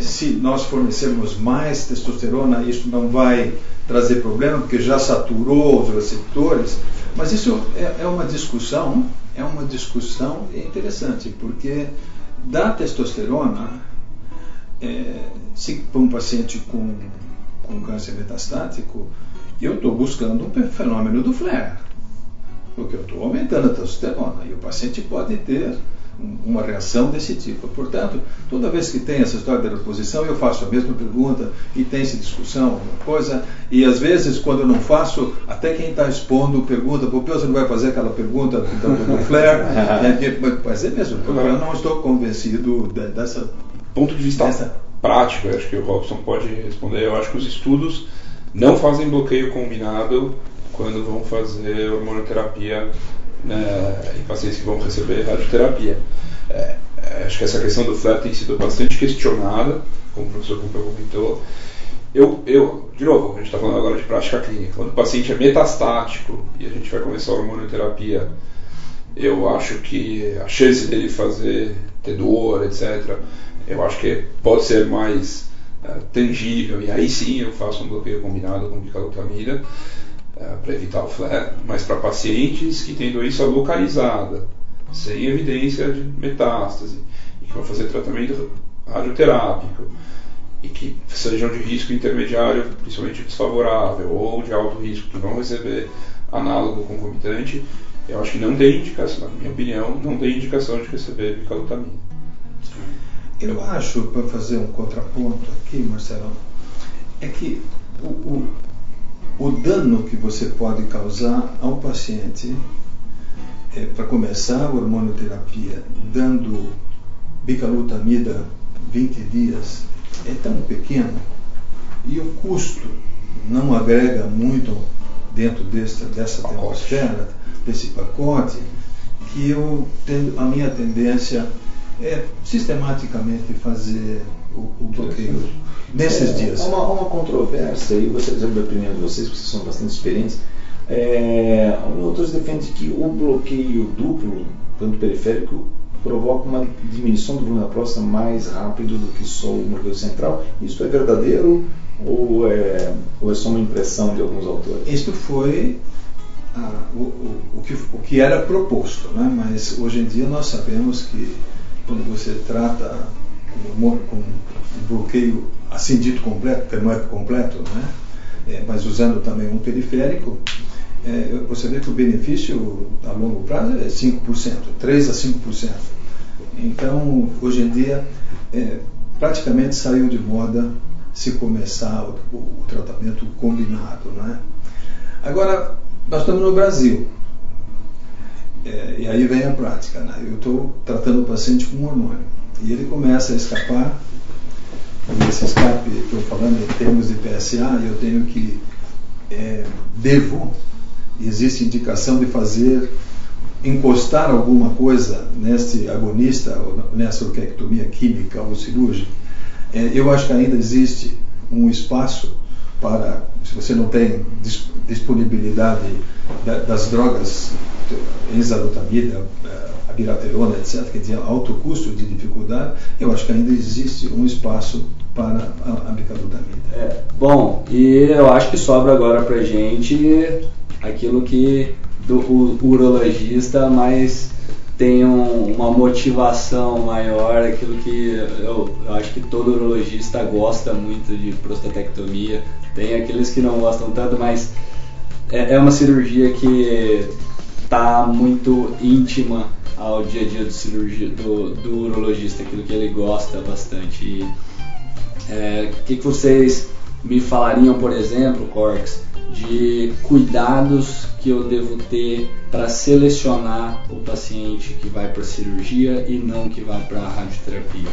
se nós fornecermos mais testosterona, isso não vai trazer problema, porque já saturou os receptores. Mas isso é uma discussão interessante, porque da testosterona, se para um paciente com câncer metastático, eu estou buscando um fenômeno do flare, porque eu estou aumentando a testosterona e o paciente pode ter uma reação desse tipo. Portanto, toda vez que tem essa história da reposição, eu faço a mesma pergunta e tem-se discussão, alguma coisa, e às vezes, quando eu não faço, até quem está expondo pergunta, pô, você não vai fazer aquela pergunta do flare, mas é mesmo, porque eu não estou convencido dessa... Ponto de vista prático, acho que o Robson pode responder. Eu acho que os estudos não fazem bloqueio combinado quando vão fazer hormonoterapia em pacientes que vão receber radioterapia. Acho que essa questão do flare tem sido bastante questionada, como o professor Pompeu comentou. De novo, a gente está falando agora de prática clínica. Quando o paciente é metastático e a gente vai começar a hormonoterapia, eu acho que a chance dele fazer ter dor, etc. Eu acho que pode ser mais tangível, e aí sim eu faço um bloqueio combinado com bicalutamida para evitar o flare, mas para pacientes que têm doença localizada, sem evidência de metástase, e que vão fazer tratamento radioterápico, e que sejam de risco intermediário, principalmente desfavorável, ou de alto risco, que vão receber análogo concomitante, eu acho que não tem indicação, na minha opinião, não tem indicação de receber bicalutamida. Eu acho, para fazer um contraponto aqui, Marcelo, é que o dano que você pode causar ao paciente, para começar a hormonoterapia, dando bicalutamida 20 dias, é tão pequeno e o custo não agrega muito dentro dessa atmosfera, desse pacote, que eu tenho, a minha tendência é sistematicamente fazer o bloqueio nesses dias. Há uma controvérsia, e eu gostaria de saber a opinião de vocês, porque vocês são bastante experientes. Outros defendem que o bloqueio duplo, tanto periférico, provoca uma diminuição do volume da próstata mais rápido do que só o bloqueio central. Isso é verdadeiro ou é só uma impressão de alguns autores? Isto foi o que era proposto, né? Mas hoje em dia nós sabemos que quando você trata com um bloqueio assim dito completo, que não é completo, né? Mas usando também um periférico, você vê que o benefício a longo prazo é 5%, 3 a 5%. Então, hoje em dia, praticamente saiu de moda se começar o tratamento combinado, né? Agora, nós estamos no Brasil. E aí vem a prática, né? Eu estou tratando o paciente com um hormônio e ele começa a escapar, e esse escape, estou falando em termos de PSA, eu tenho que, existe indicação de fazer, encostar alguma coisa nesse agonista, ou nessa orquiectomia química ou cirúrgica. Eu acho que ainda existe um espaço para, se você não tem disponibilidade das drogas, enzalutamida, a abiraterona, etc., que tem alto custo de dificuldade, eu acho que ainda existe um espaço para a bicalutamida. Bom, e eu acho que sobra agora para a gente aquilo que o urologista mais tem uma motivação maior, aquilo que eu acho que todo urologista gosta muito de prostatectomia, tem aqueles que não gostam tanto, mas é uma cirurgia que está muito íntima ao dia a dia do urologista, aquilo que ele gosta bastante. E que vocês me falariam, por exemplo, Korkes, de cuidados que eu devo ter para selecionar o paciente que vai para a cirurgia e não que vai para a radioterapia?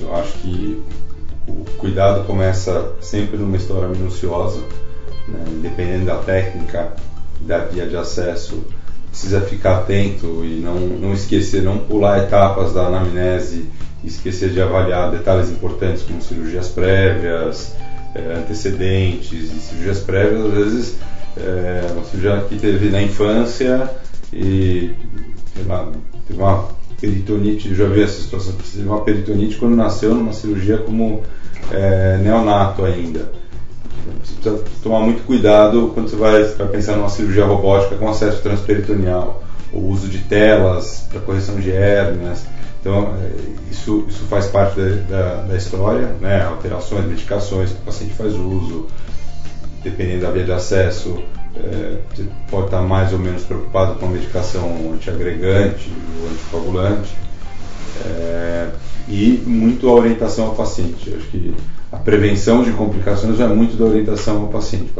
Eu acho que o cuidado começa sempre numa história minuciosa, né? Dependendo da técnica, da via de acesso, precisa ficar atento e não esquecer, não pular etapas da anamnese, esquecer de avaliar detalhes importantes como cirurgias prévias, antecedentes. E cirurgias prévias, às vezes, uma cirurgia que teve na infância e, sei lá, teve uma peritonite, eu já vi essa situação, teve uma peritonite quando nasceu numa cirurgia como neonato ainda. Você precisa tomar muito cuidado quando você vai pensar numa cirurgia robótica com acesso transperitoneal, ou uso de telas para correção de hérnias. Então, isso faz parte da história, né? Alterações, medicações que o paciente faz uso, dependendo da via de acesso, você pode estar mais ou menos preocupado com a medicação antiagregante ou anticoagulante, e muito a orientação ao paciente. Eu acho que a prevenção de complicações é muito da orientação ao paciente.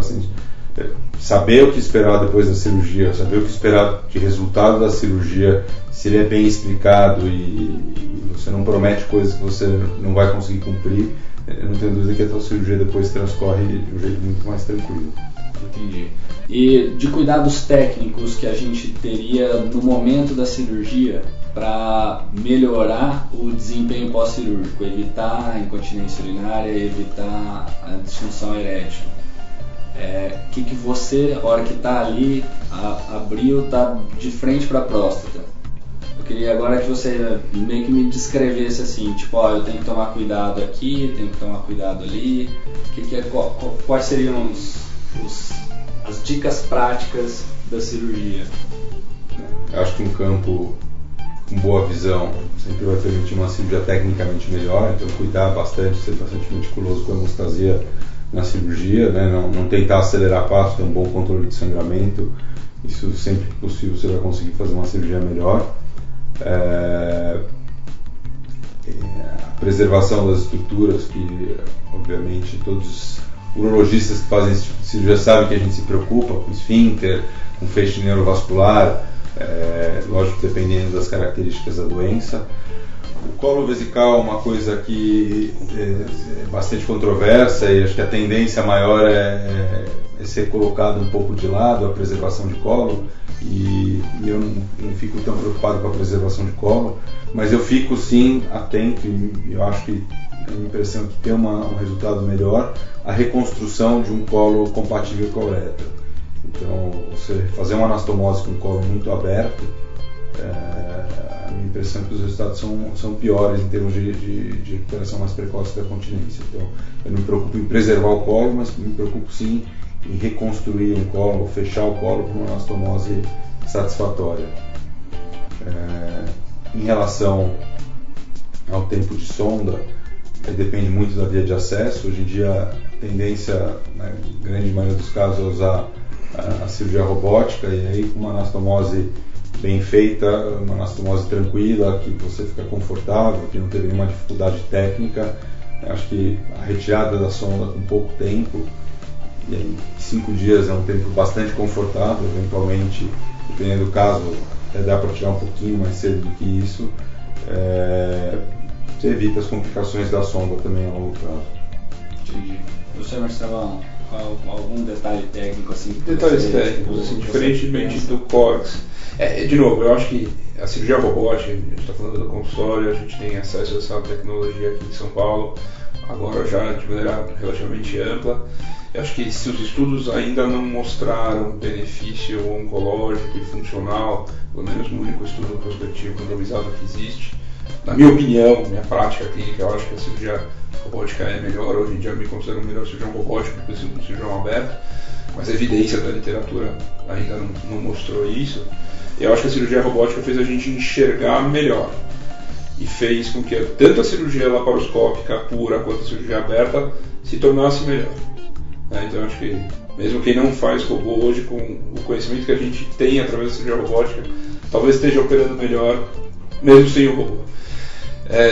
Saber o que esperar depois da cirurgia, saber o que esperar de resultado da cirurgia, se ele é bem explicado e você não promete coisas que você não vai conseguir cumprir, eu não tenho dúvida que a tua cirurgia depois transcorre de um jeito muito mais tranquilo. Entendi. E de cuidados técnicos que a gente teria no momento da cirurgia para melhorar o desempenho pós-cirúrgico, evitar a incontinência urinária, evitar a disfunção erétil? que você, a hora que está ali, abriu, está de frente para a próstata. Eu queria agora que você meio que me descrevesse assim, tipo, ó, eu tenho que tomar cuidado aqui, tenho que tomar cuidado ali, quais seriam as dicas práticas da cirurgia? Eu acho que um campo com boa visão sempre vai permitir uma cirurgia tecnicamente melhor, então cuidar bastante, ser bastante meticuloso com a hemostasia na cirurgia, né? Não tentar acelerar passo, ter um bom controle de sangramento, isso sempre que possível você vai conseguir fazer uma cirurgia melhor. A preservação das estruturas, que obviamente todos os urologistas que fazem esse tipo de cirurgia sabem que a gente se preocupa com esfíncter, com feixe neurovascular, lógico, dependendo das características da doença. O colo vesical é uma coisa que é bastante controversa e acho que a tendência maior é ser colocado um pouco de lado a preservação de colo, e eu não fico tão preocupado com a preservação de colo, mas eu fico sim atento, e eu acho que a minha impressão é que tem um resultado melhor a reconstrução de um colo compatível com a uretra. Então, você fazer uma anastomose com um colo muito aberto, a minha impressão é que os resultados são piores em termos de recuperação mais precoce da continência. Então, eu não me preocupo em preservar o colo, mas me preocupo sim em reconstruir um colo, fechar o colo com uma anastomose satisfatória. Em relação ao tempo de sonda, depende muito da via de acesso. Hoje em dia, a tendência, na grande maioria dos casos, é usar a cirurgia robótica, e aí com uma anastomose bem feita, uma anastomose tranquila, que você fica confortável, que não teve nenhuma dificuldade técnica. Acho que a retirada da sonda com pouco tempo, e aí 5 dias é um tempo bastante confortável, eventualmente, dependendo do caso, até dá para tirar um pouquinho mais cedo do que isso. Você evita as complicações da sonda também a longo prazo. Entendi. Você, Marcelo, algum detalhe técnico assim? Detalhes técnicos, assim, diferentemente do Korkes. De novo, eu acho que a cirurgia robótica, a gente está falando do consultório, a gente tem acesso a essa tecnologia aqui em São Paulo, agora já de maneira relativamente ampla. Eu acho que se os estudos ainda não mostraram benefício oncológico e funcional, pelo menos no único estudo prospectivo randomizado que existe, na minha opinião, minha prática clínica, eu acho que a cirurgia robótica é melhor. Hoje em dia eu me considero o melhor cirurgião robótico do que o cirurgião aberto, mas a evidência da literatura ainda não mostrou isso. Eu acho que a cirurgia robótica fez a gente enxergar melhor e fez com que tanto a cirurgia laparoscópica pura quanto a cirurgia aberta se tornasse melhor. Então eu acho que mesmo quem não faz robô hoje, com o conhecimento que a gente tem através da cirurgia robótica, talvez esteja operando melhor mesmo sem o robô.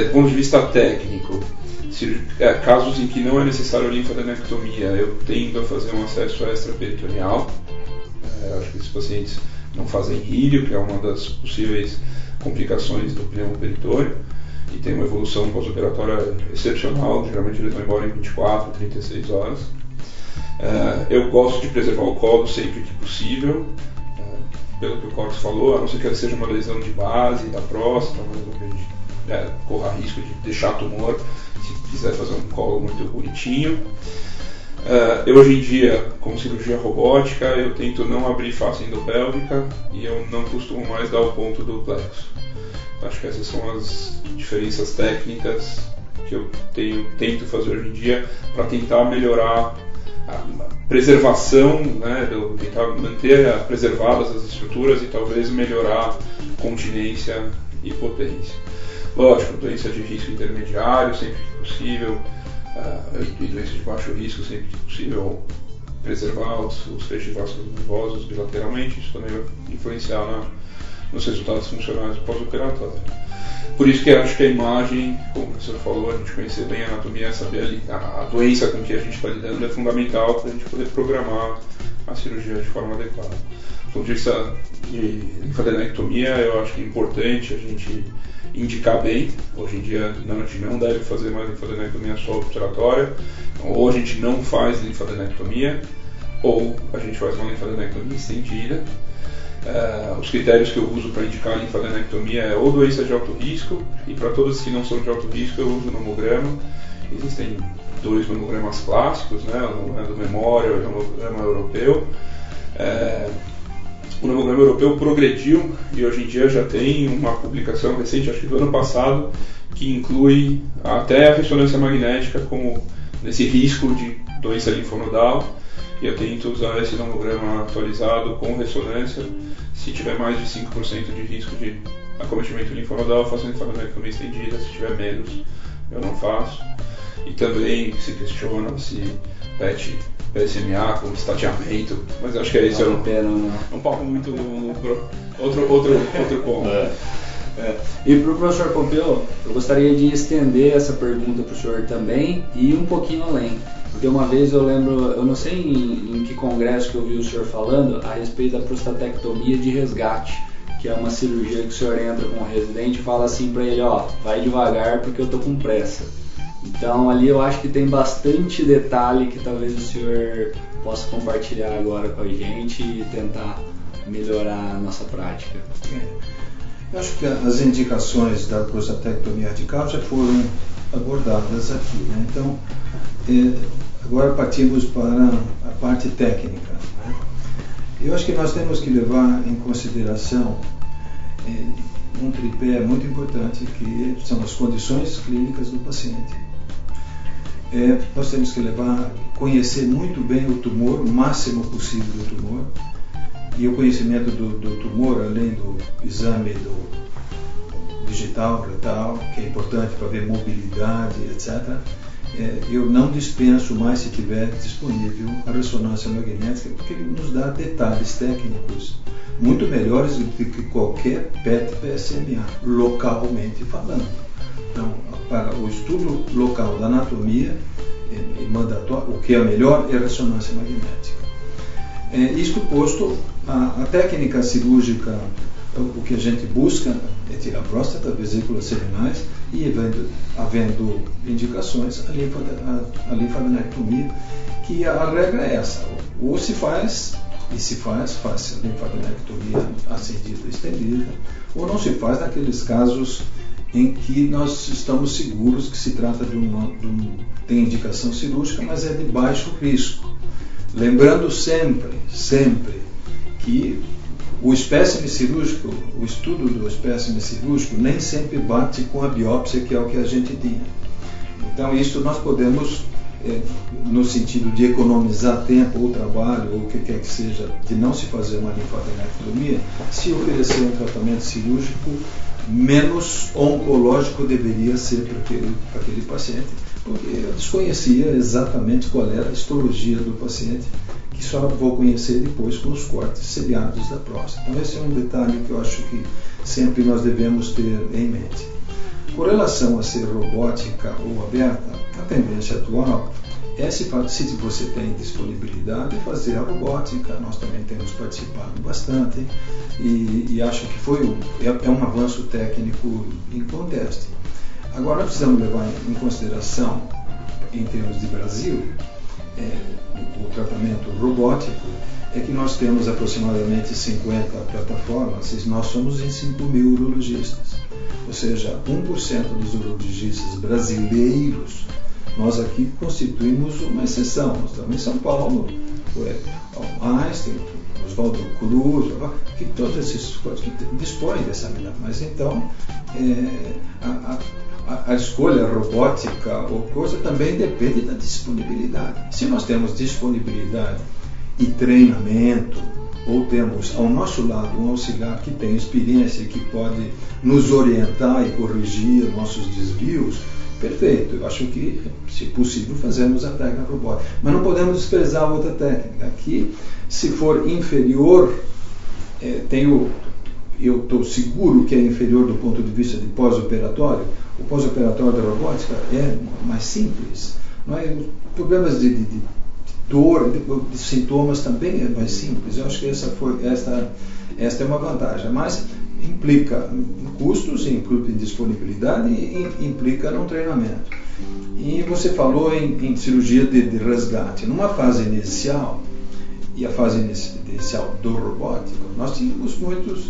Do ponto de vista técnico, casos em que não é necessário linfadenectomia, eu tendo a fazer um acesso extraperitoneal. Acho que esses pacientes não fazem rílio, que é uma das possíveis complicações do pneumoperitônio, e tem uma evolução pós-operatória excepcional. Geralmente eles vão embora em 24, 36 horas. Eu gosto de preservar o colo sempre que possível, pelo que o Korkes falou, a não ser que seja uma lesão de base da próstata, uma lesão que a gente corra risco de deixar tumor, se quiser fazer um colo muito bonitinho. Eu hoje em dia, com cirurgia robótica, eu tento não abrir face endopélvica e eu não costumo mais dar o ponto do plexo. Acho que essas são as diferenças técnicas que eu tento fazer hoje em dia para tentar melhorar a preservação, né, tentar manter preservadas as estruturas e talvez melhorar continência e potência. Lógico, doença de risco intermediário sempre que possível, e doenças de baixo risco sempre que possível, preservar os feixes vasculares nervosos bilateralmente, isso também vai influenciar nos resultados funcionais pós-operatório. Por isso que eu acho que a imagem, como o professor falou, a gente conhecer bem a anatomia, saber a doença com que a gente está lidando é fundamental para a gente poder programar a cirurgia de forma adequada. Do ponto de vista de linfadenectomia, eu acho que é importante a gente indicar bem. Hoje em dia a gente não deve fazer mais linfadenectomia só obturatória, então, ou a gente não faz linfadenectomia, ou a gente faz uma linfadenectomia estendida. Os critérios que eu uso para indicar a linfadenectomia é ou doença de alto risco, e para todas que não são de alto risco eu uso o nomograma, Existem dois mamogramas clássicos, né? O mamograma do Memorial e o mamograma europeu. O mamograma europeu progrediu e hoje em dia já tem uma publicação recente, acho que do ano passado, que inclui até a ressonância magnética como nesse risco de doença linfonodal. E eu tento usar esse mamograma atualizado com ressonância. Se tiver mais de 5% de risco de acometimento linfonodal, eu faço linfonoidectomia estendida. Se tiver menos, eu não faço. E também se questiona se PET-PSMA com estateamento, mas acho que é isso. É um palco muito outro ponto. E para o professor Pompeu, eu gostaria de estender essa pergunta para o senhor também e um pouquinho além. Porque uma vez eu lembro, eu não sei em que congresso que eu vi o senhor falando a respeito da prostatectomia de resgate, que é uma cirurgia que o senhor entra com o residente e fala assim para ele, ó, vai devagar porque eu tô com pressa. Então ali eu acho que tem bastante detalhe que talvez o senhor possa compartilhar agora com a gente e tentar melhorar a nossa prática. Eu acho que as indicações da prostatectomia radical já foram abordadas aqui, né? Então, agora partimos para a parte técnica, né? Eu acho que nós temos que levar em consideração um tripé muito importante, que são as condições clínicas do paciente. Nós temos que conhecer muito bem o tumor, o máximo possível do tumor, e o conhecimento do tumor, além do exame do digital, retal, que é importante para ver mobilidade, etc. Eu não dispenso mais, se tiver disponível, a ressonância magnética, porque ele nos dá detalhes técnicos muito melhores do que qualquer PET-PSMA, localmente falando. Então, para o estudo local da anatomia, o que é melhor é a ressonância magnética. Isto posto, a técnica cirúrgica, o que a gente busca é tirar a próstata, vesículas seminais e, havendo indicações, a linfadenectomia, que a regra é essa, ou se faz, e se faz, faz a linfadenectomia acendida, estendida, ou não se faz naqueles casos em que nós estamos seguros que se trata tem indicação cirúrgica, mas é de baixo risco. Lembrando sempre, que o espécime cirúrgico, o estudo do espécime cirúrgico nem sempre bate com a biópsia, que é o que a gente tinha. Então, isso nós podemos, no sentido de economizar tempo ou trabalho, ou o que quer que seja, de não se fazer uma linfadenectomia, se oferecer um tratamento cirúrgico menos oncológico deveria ser para aquele paciente. Porque eu desconhecia exatamente qual era a histologia do paciente, que só vou conhecer depois com os cortes seriados da próstata. Então esse é um detalhe que eu acho que sempre nós devemos ter em mente. Com relação a ser robótica ou aberta, a tendência atual é, se você tem disponibilidade, fazer a robótica. Nós também temos participado bastante e acho que é um avanço técnico inconteste. Agora, precisamos levar em consideração, em termos de Brasil, o tratamento robótico, é que nós temos aproximadamente 50 plataformas e nós somos em 5 mil urologistas. Ou seja, 1% dos urologistas brasileiros, nós aqui constituímos uma exceção. Nós estamos em São Paulo, Einstein, Oswaldo Cruz, que todos esses que dispõem dessa medida. Mas então, a escolha robótica ou coisa também depende da disponibilidade. Se nós temos disponibilidade e treinamento, ou temos ao nosso lado um auxiliar que tem experiência e que pode nos orientar e corrigir nossos desvios, perfeito. Eu acho que, se possível, fazemos a técnica robótica. Mas não podemos desprezar outra técnica, que, se for inferior, eu estou seguro que é inferior do ponto de vista de pós-operatório. O pós-operatório da robótica é mais simples. Não é? Problemas de dor, de sintomas também é mais simples. Eu acho que esta é uma vantagem, mas implica custos, implica indisponibilidade e implica num treinamento. E você falou em cirurgia de resgate. Numa fase inicial, e a fase inicial do robótico, nós tínhamos muitos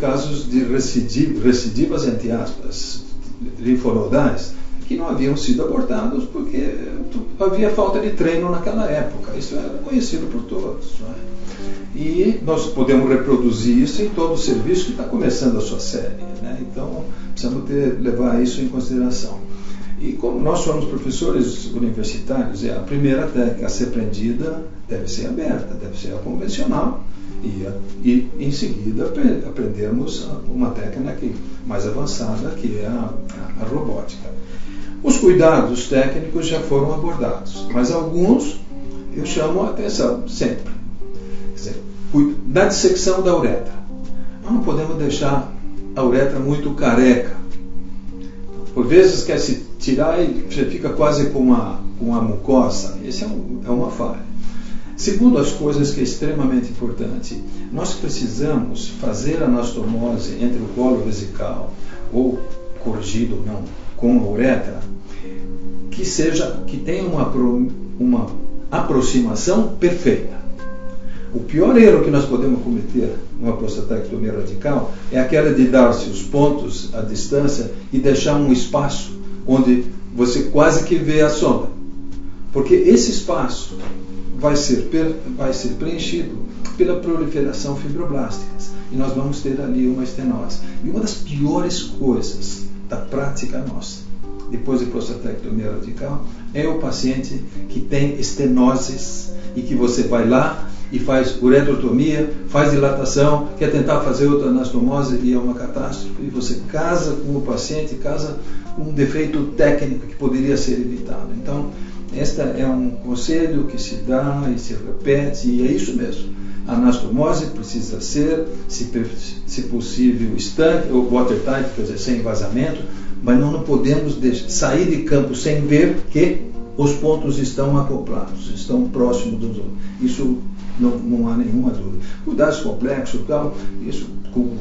casos de recidivas, entre aspas, linfonodais, que não haviam sido abortados porque havia falta de treino naquela época. Isso era conhecido por todos, não é? E nós podemos reproduzir isso em todo o serviço que está começando a sua série, né? Então, precisamos levar isso em consideração. E como nós somos professores universitários, a primeira técnica a ser aprendida deve ser aberta, deve ser a convencional, e em seguida aprendemos uma técnica mais avançada, que é a robótica. Os cuidados técnicos já foram abordados, mas alguns eu chamo a atenção sempre. Da dissecção da uretra. Nós não podemos deixar a uretra muito careca. Por vezes quer se tirar e você fica quase com uma mucosa. Essa é uma falha. Segundo, as coisas que é extremamente importante, nós precisamos fazer anastomose entre o colo vesical ou corrigido ou não com a uretra, que tenha uma aproximação perfeita. O pior erro que nós podemos cometer numa prostatectomia radical é aquela de dar-se os pontos à distância e deixar um espaço onde você quase que vê a sonda. Porque esse espaço vai ser preenchido pela proliferação fibroblástica e nós vamos ter ali uma estenose. E uma das piores coisas da prática nossa, depois de prostatectomia radical, é o paciente que tem estenoses e que você vai lá e faz uretrotomia, faz dilatação, quer tentar fazer outra anastomose e é uma catástrofe, e você casa com o paciente, casa com um defeito técnico que poderia ser evitado. Então, este é um conselho que se dá e se repete, e é isso mesmo. A anastomose precisa ser, se possível, estanque, ou watertight, quer dizer, sem vazamento, mas não podemos sair de campo sem ver que os pontos estão acoplados, estão próximos dos outros. Isso não há nenhuma dúvida. Cuidados complexos, tal, isso com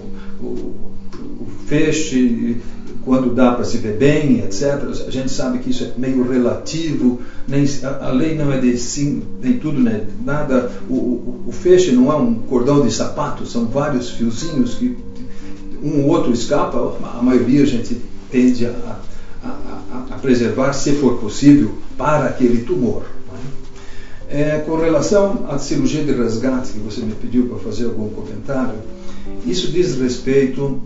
o feixe, quando dá para se ver bem, etc. A gente sabe que isso é meio relativo, a lei não é de sim, nem tudo, nem nada. O feixe não é um cordão de sapato, são vários fiozinhos que um ou outro escapa, a maioria a gente tende a preservar, se for possível, para aquele tumor. Com relação à cirurgia de resgate, que você me pediu para fazer algum comentário, isso diz respeito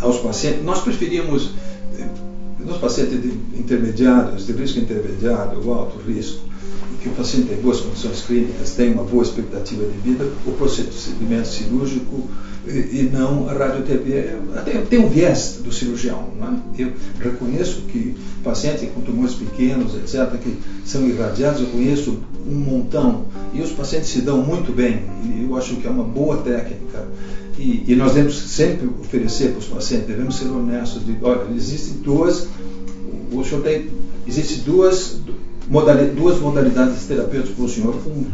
aos pacientes. Nós preferimos, nos pacientes intermediários, de risco intermediário ou alto risco, que o paciente tem boas condições clínicas, tem uma boa expectativa de vida, o procedimento cirúrgico e não a radioterapia. Tem um viés do cirurgião, não é? Eu reconheço que pacientes com tumores pequenos, etc., que são irradiados, eu conheço um montão. E os pacientes se dão muito bem. E eu acho que é uma boa técnica. E nós devemos sempre oferecer para os pacientes, devemos ser honestos. Olha, existem duas modalidades terapêuticas para o senhor com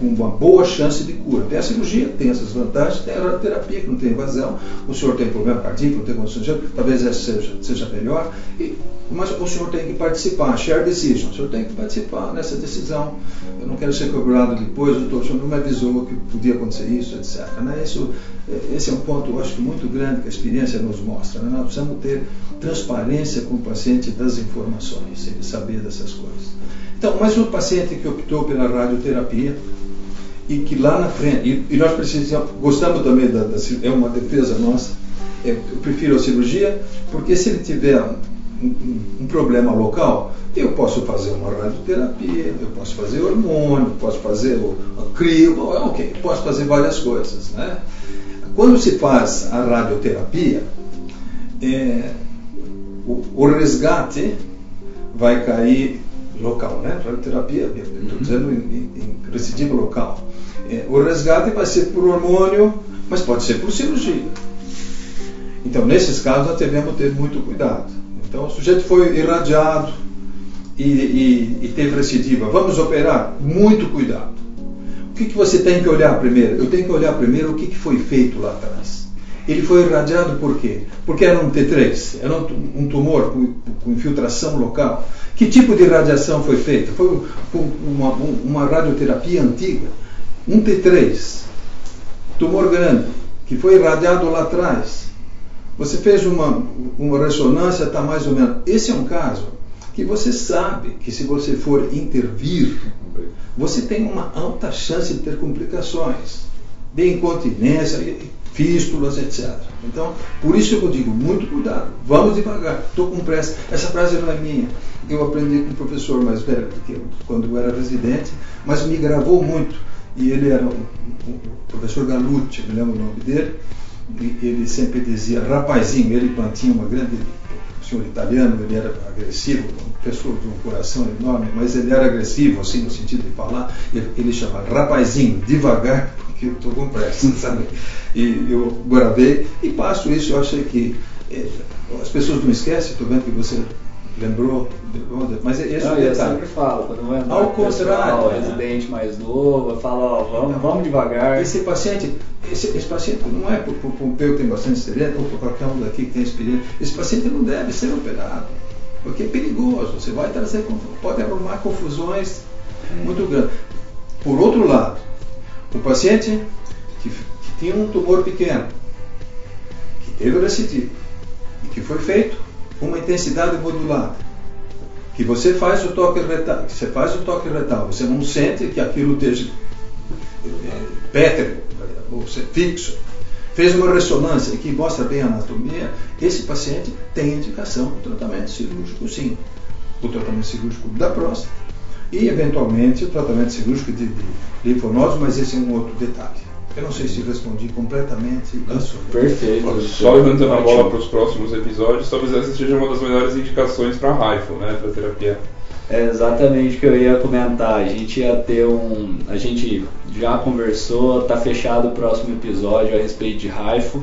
uma boa chance de cura. Tem a cirurgia, tem essas vantagens, tem a terapia, que não tem invasão, o senhor tem problema cardíaco, não tem condições de... talvez essa seja melhor, mas o senhor tem que participar, share decision, o senhor tem que participar nessa decisão. Eu não quero ser cobrado depois, o doutor não me avisou que podia acontecer isso, etc. Esse é um ponto, eu acho, muito grande que a experiência nos mostra. Nós precisamos ter transparência com o paciente das informações, ele saber dessas coisas. Então, mas o paciente que optou pela radioterapia, e que lá na frente, e nós precisamos, gostamos também é uma defesa nossa, eu prefiro a cirurgia, porque se ele tiver um problema local, eu posso fazer uma radioterapia, eu posso fazer hormônio, posso fazer o cribo, ok, posso fazer várias coisas, né? Quando se faz a radioterapia, o resgate vai cair local, né? Radioterapia, estou dizendo em recidiva local. O resgate vai ser por hormônio, mas pode ser por cirurgia. Então, nesses casos, nós devemos ter muito cuidado. Então, o sujeito foi irradiado e teve recidiva. Vamos operar? Muito cuidado. O que você tem que olhar primeiro? Eu tenho que olhar primeiro o que foi feito lá atrás. Ele foi irradiado por quê? Porque era um T3, era um tumor com infiltração local. Que tipo de radiação foi feita? Foi uma radioterapia antiga, um T3, tumor grande, que foi irradiado lá atrás. Você fez uma ressonância, está mais ou menos. Esse é um caso que você sabe que se você for intervir, você tem uma alta chance de ter complicações de incontinência, fístulas, etc. Então, por isso eu digo, muito cuidado, vamos devagar, estou com pressa. Essa frase não é minha, eu aprendi com um professor mais velho do que eu, quando eu era residente, mas me gravou muito, e ele era um professor Galucci, me lembro o nome dele, e ele sempre dizia, rapazinho, ele mantinha uma grande... senhor italiano, ele era agressivo, uma pessoa de um coração enorme, mas ele era agressivo, assim, no sentido de falar, ele chamava, rapazinho, devagar, porque eu estou com pressa, sabe? E eu gravei, e passo isso, eu achei que as pessoas não esquecem, estou vendo que você lembrou, mas esse é o detalhe. Eu sempre falo, quando eu ao contrário, o residente mais novo, eu falo, ó, vamos devagar. Esse paciente não é por Pompeu que tem bastante experiência, ou por qualquer um daqui que tem experiência, esse paciente não deve ser operado, porque é perigoso, você vai trazer, pode arrumar confusões muito grandes. Por outro lado, o paciente que tinha um tumor pequeno, que teve recidiva e que foi feito uma intensidade modulada, que você faz o toque retal, você não sente que aquilo esteja pétreo, ou fixo. Fez uma ressonância que mostra bem a anatomia, esse paciente tem indicação do tratamento cirúrgico, sim. O tratamento cirúrgico da próstata e, eventualmente, o tratamento cirúrgico de linfonose, mas esse é um outro detalhe. Eu não sei se respondi completamente a sua pergunta. Perfeito. Só levantando a bola para os próximos episódios, talvez essa seja uma das melhores indicações para a RAIFO, né, para a terapia. É exatamente o que eu ia comentar. A gente ia ter a gente já conversou, está fechado o próximo episódio a respeito de RAIFO.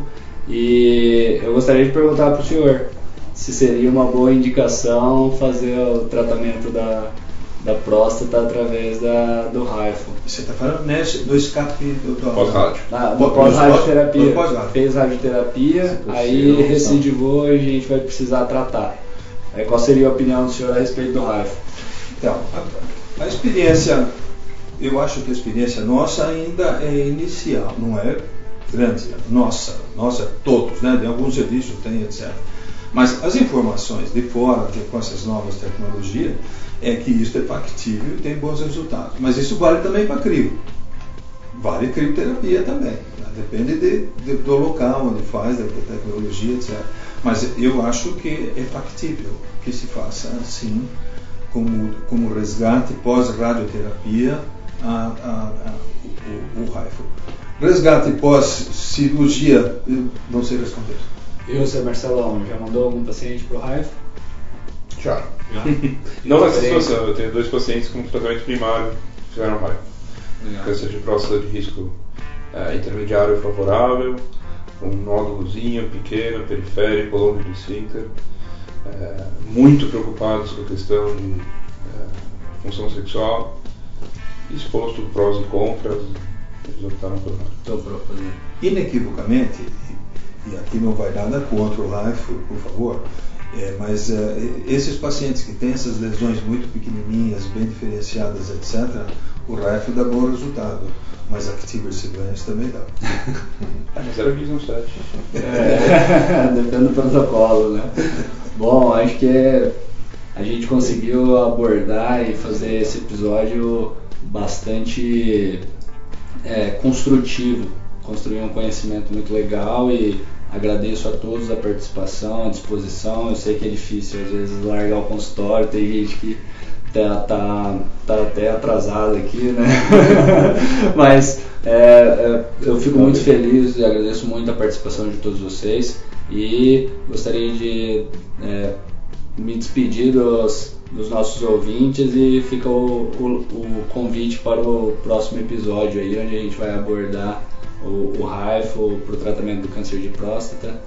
E eu gostaria de perguntar para o senhor se seria uma boa indicação fazer o tratamento da próstata através do RAIFO. Você está falando do escape do pós-rádio. Pós-radioterapia. Fez radioterapia, aí recidivou e a gente vai precisar tratar. Aí qual seria a opinião do senhor a respeito do RAIFO? Então, a experiência, eu acho que a experiência nossa ainda é inicial, não é grande. Nossa, todos, né? De alguns serviços tem, etc. Mas as informações de fora, com essas novas tecnologias, é que isso é factível e tem bons resultados. Mas isso vale também para crio. Vale crioterapia também. Né? Depende do local onde faz, da tecnologia, etc. Mas eu acho que é factível que se faça assim, como resgate pós-radioterapia o RAIFO. Resgate pós-cirurgia, não sei responder. E você, Marcelão, já mandou algum paciente para o RAIFO? Já. Não nessa situação, eu tenho 2 pacientes com tratamento primário que fizeram RAIFO. Câncer de próstata de risco intermediário favorável, um nódulozinho pequeno, periférico, colômbio do esfíncter, muito preocupados com a questão de função sexual, exposto prós e contras, eles optaram por RAIFO. Inequivocamente, e aqui não vai nada contra o RAIFO, por favor, mas esses pacientes que têm essas lesões muito pequenininhas, bem diferenciadas, etc., o RAIFO dá bom resultado, mas Active Surveillance também dá. Mas era Vision 7. Depende do protocolo, né? Bom, acho que a gente conseguiu abordar e fazer esse episódio bastante construtivo. Construir um conhecimento muito legal e agradeço a todos a participação, a disposição. Eu sei que é difícil às vezes largar o consultório, tem gente que tá até atrasada aqui, né? Mas eu fico muito feliz e agradeço muito a participação de todos vocês e gostaria de me despedir dos nossos ouvintes e fica o convite para o próximo episódio aí, onde a gente vai abordar o RAIFO para o tratamento do câncer de próstata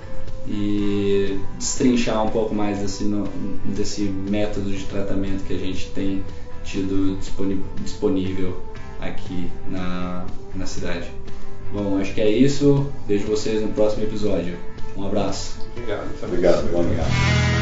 e destrinchar um pouco mais desse método de tratamento que a gente tem tido disponível aqui na cidade. Bom, acho que é isso. Vejo vocês no próximo episódio. Um abraço. Obrigado. Muito obrigado.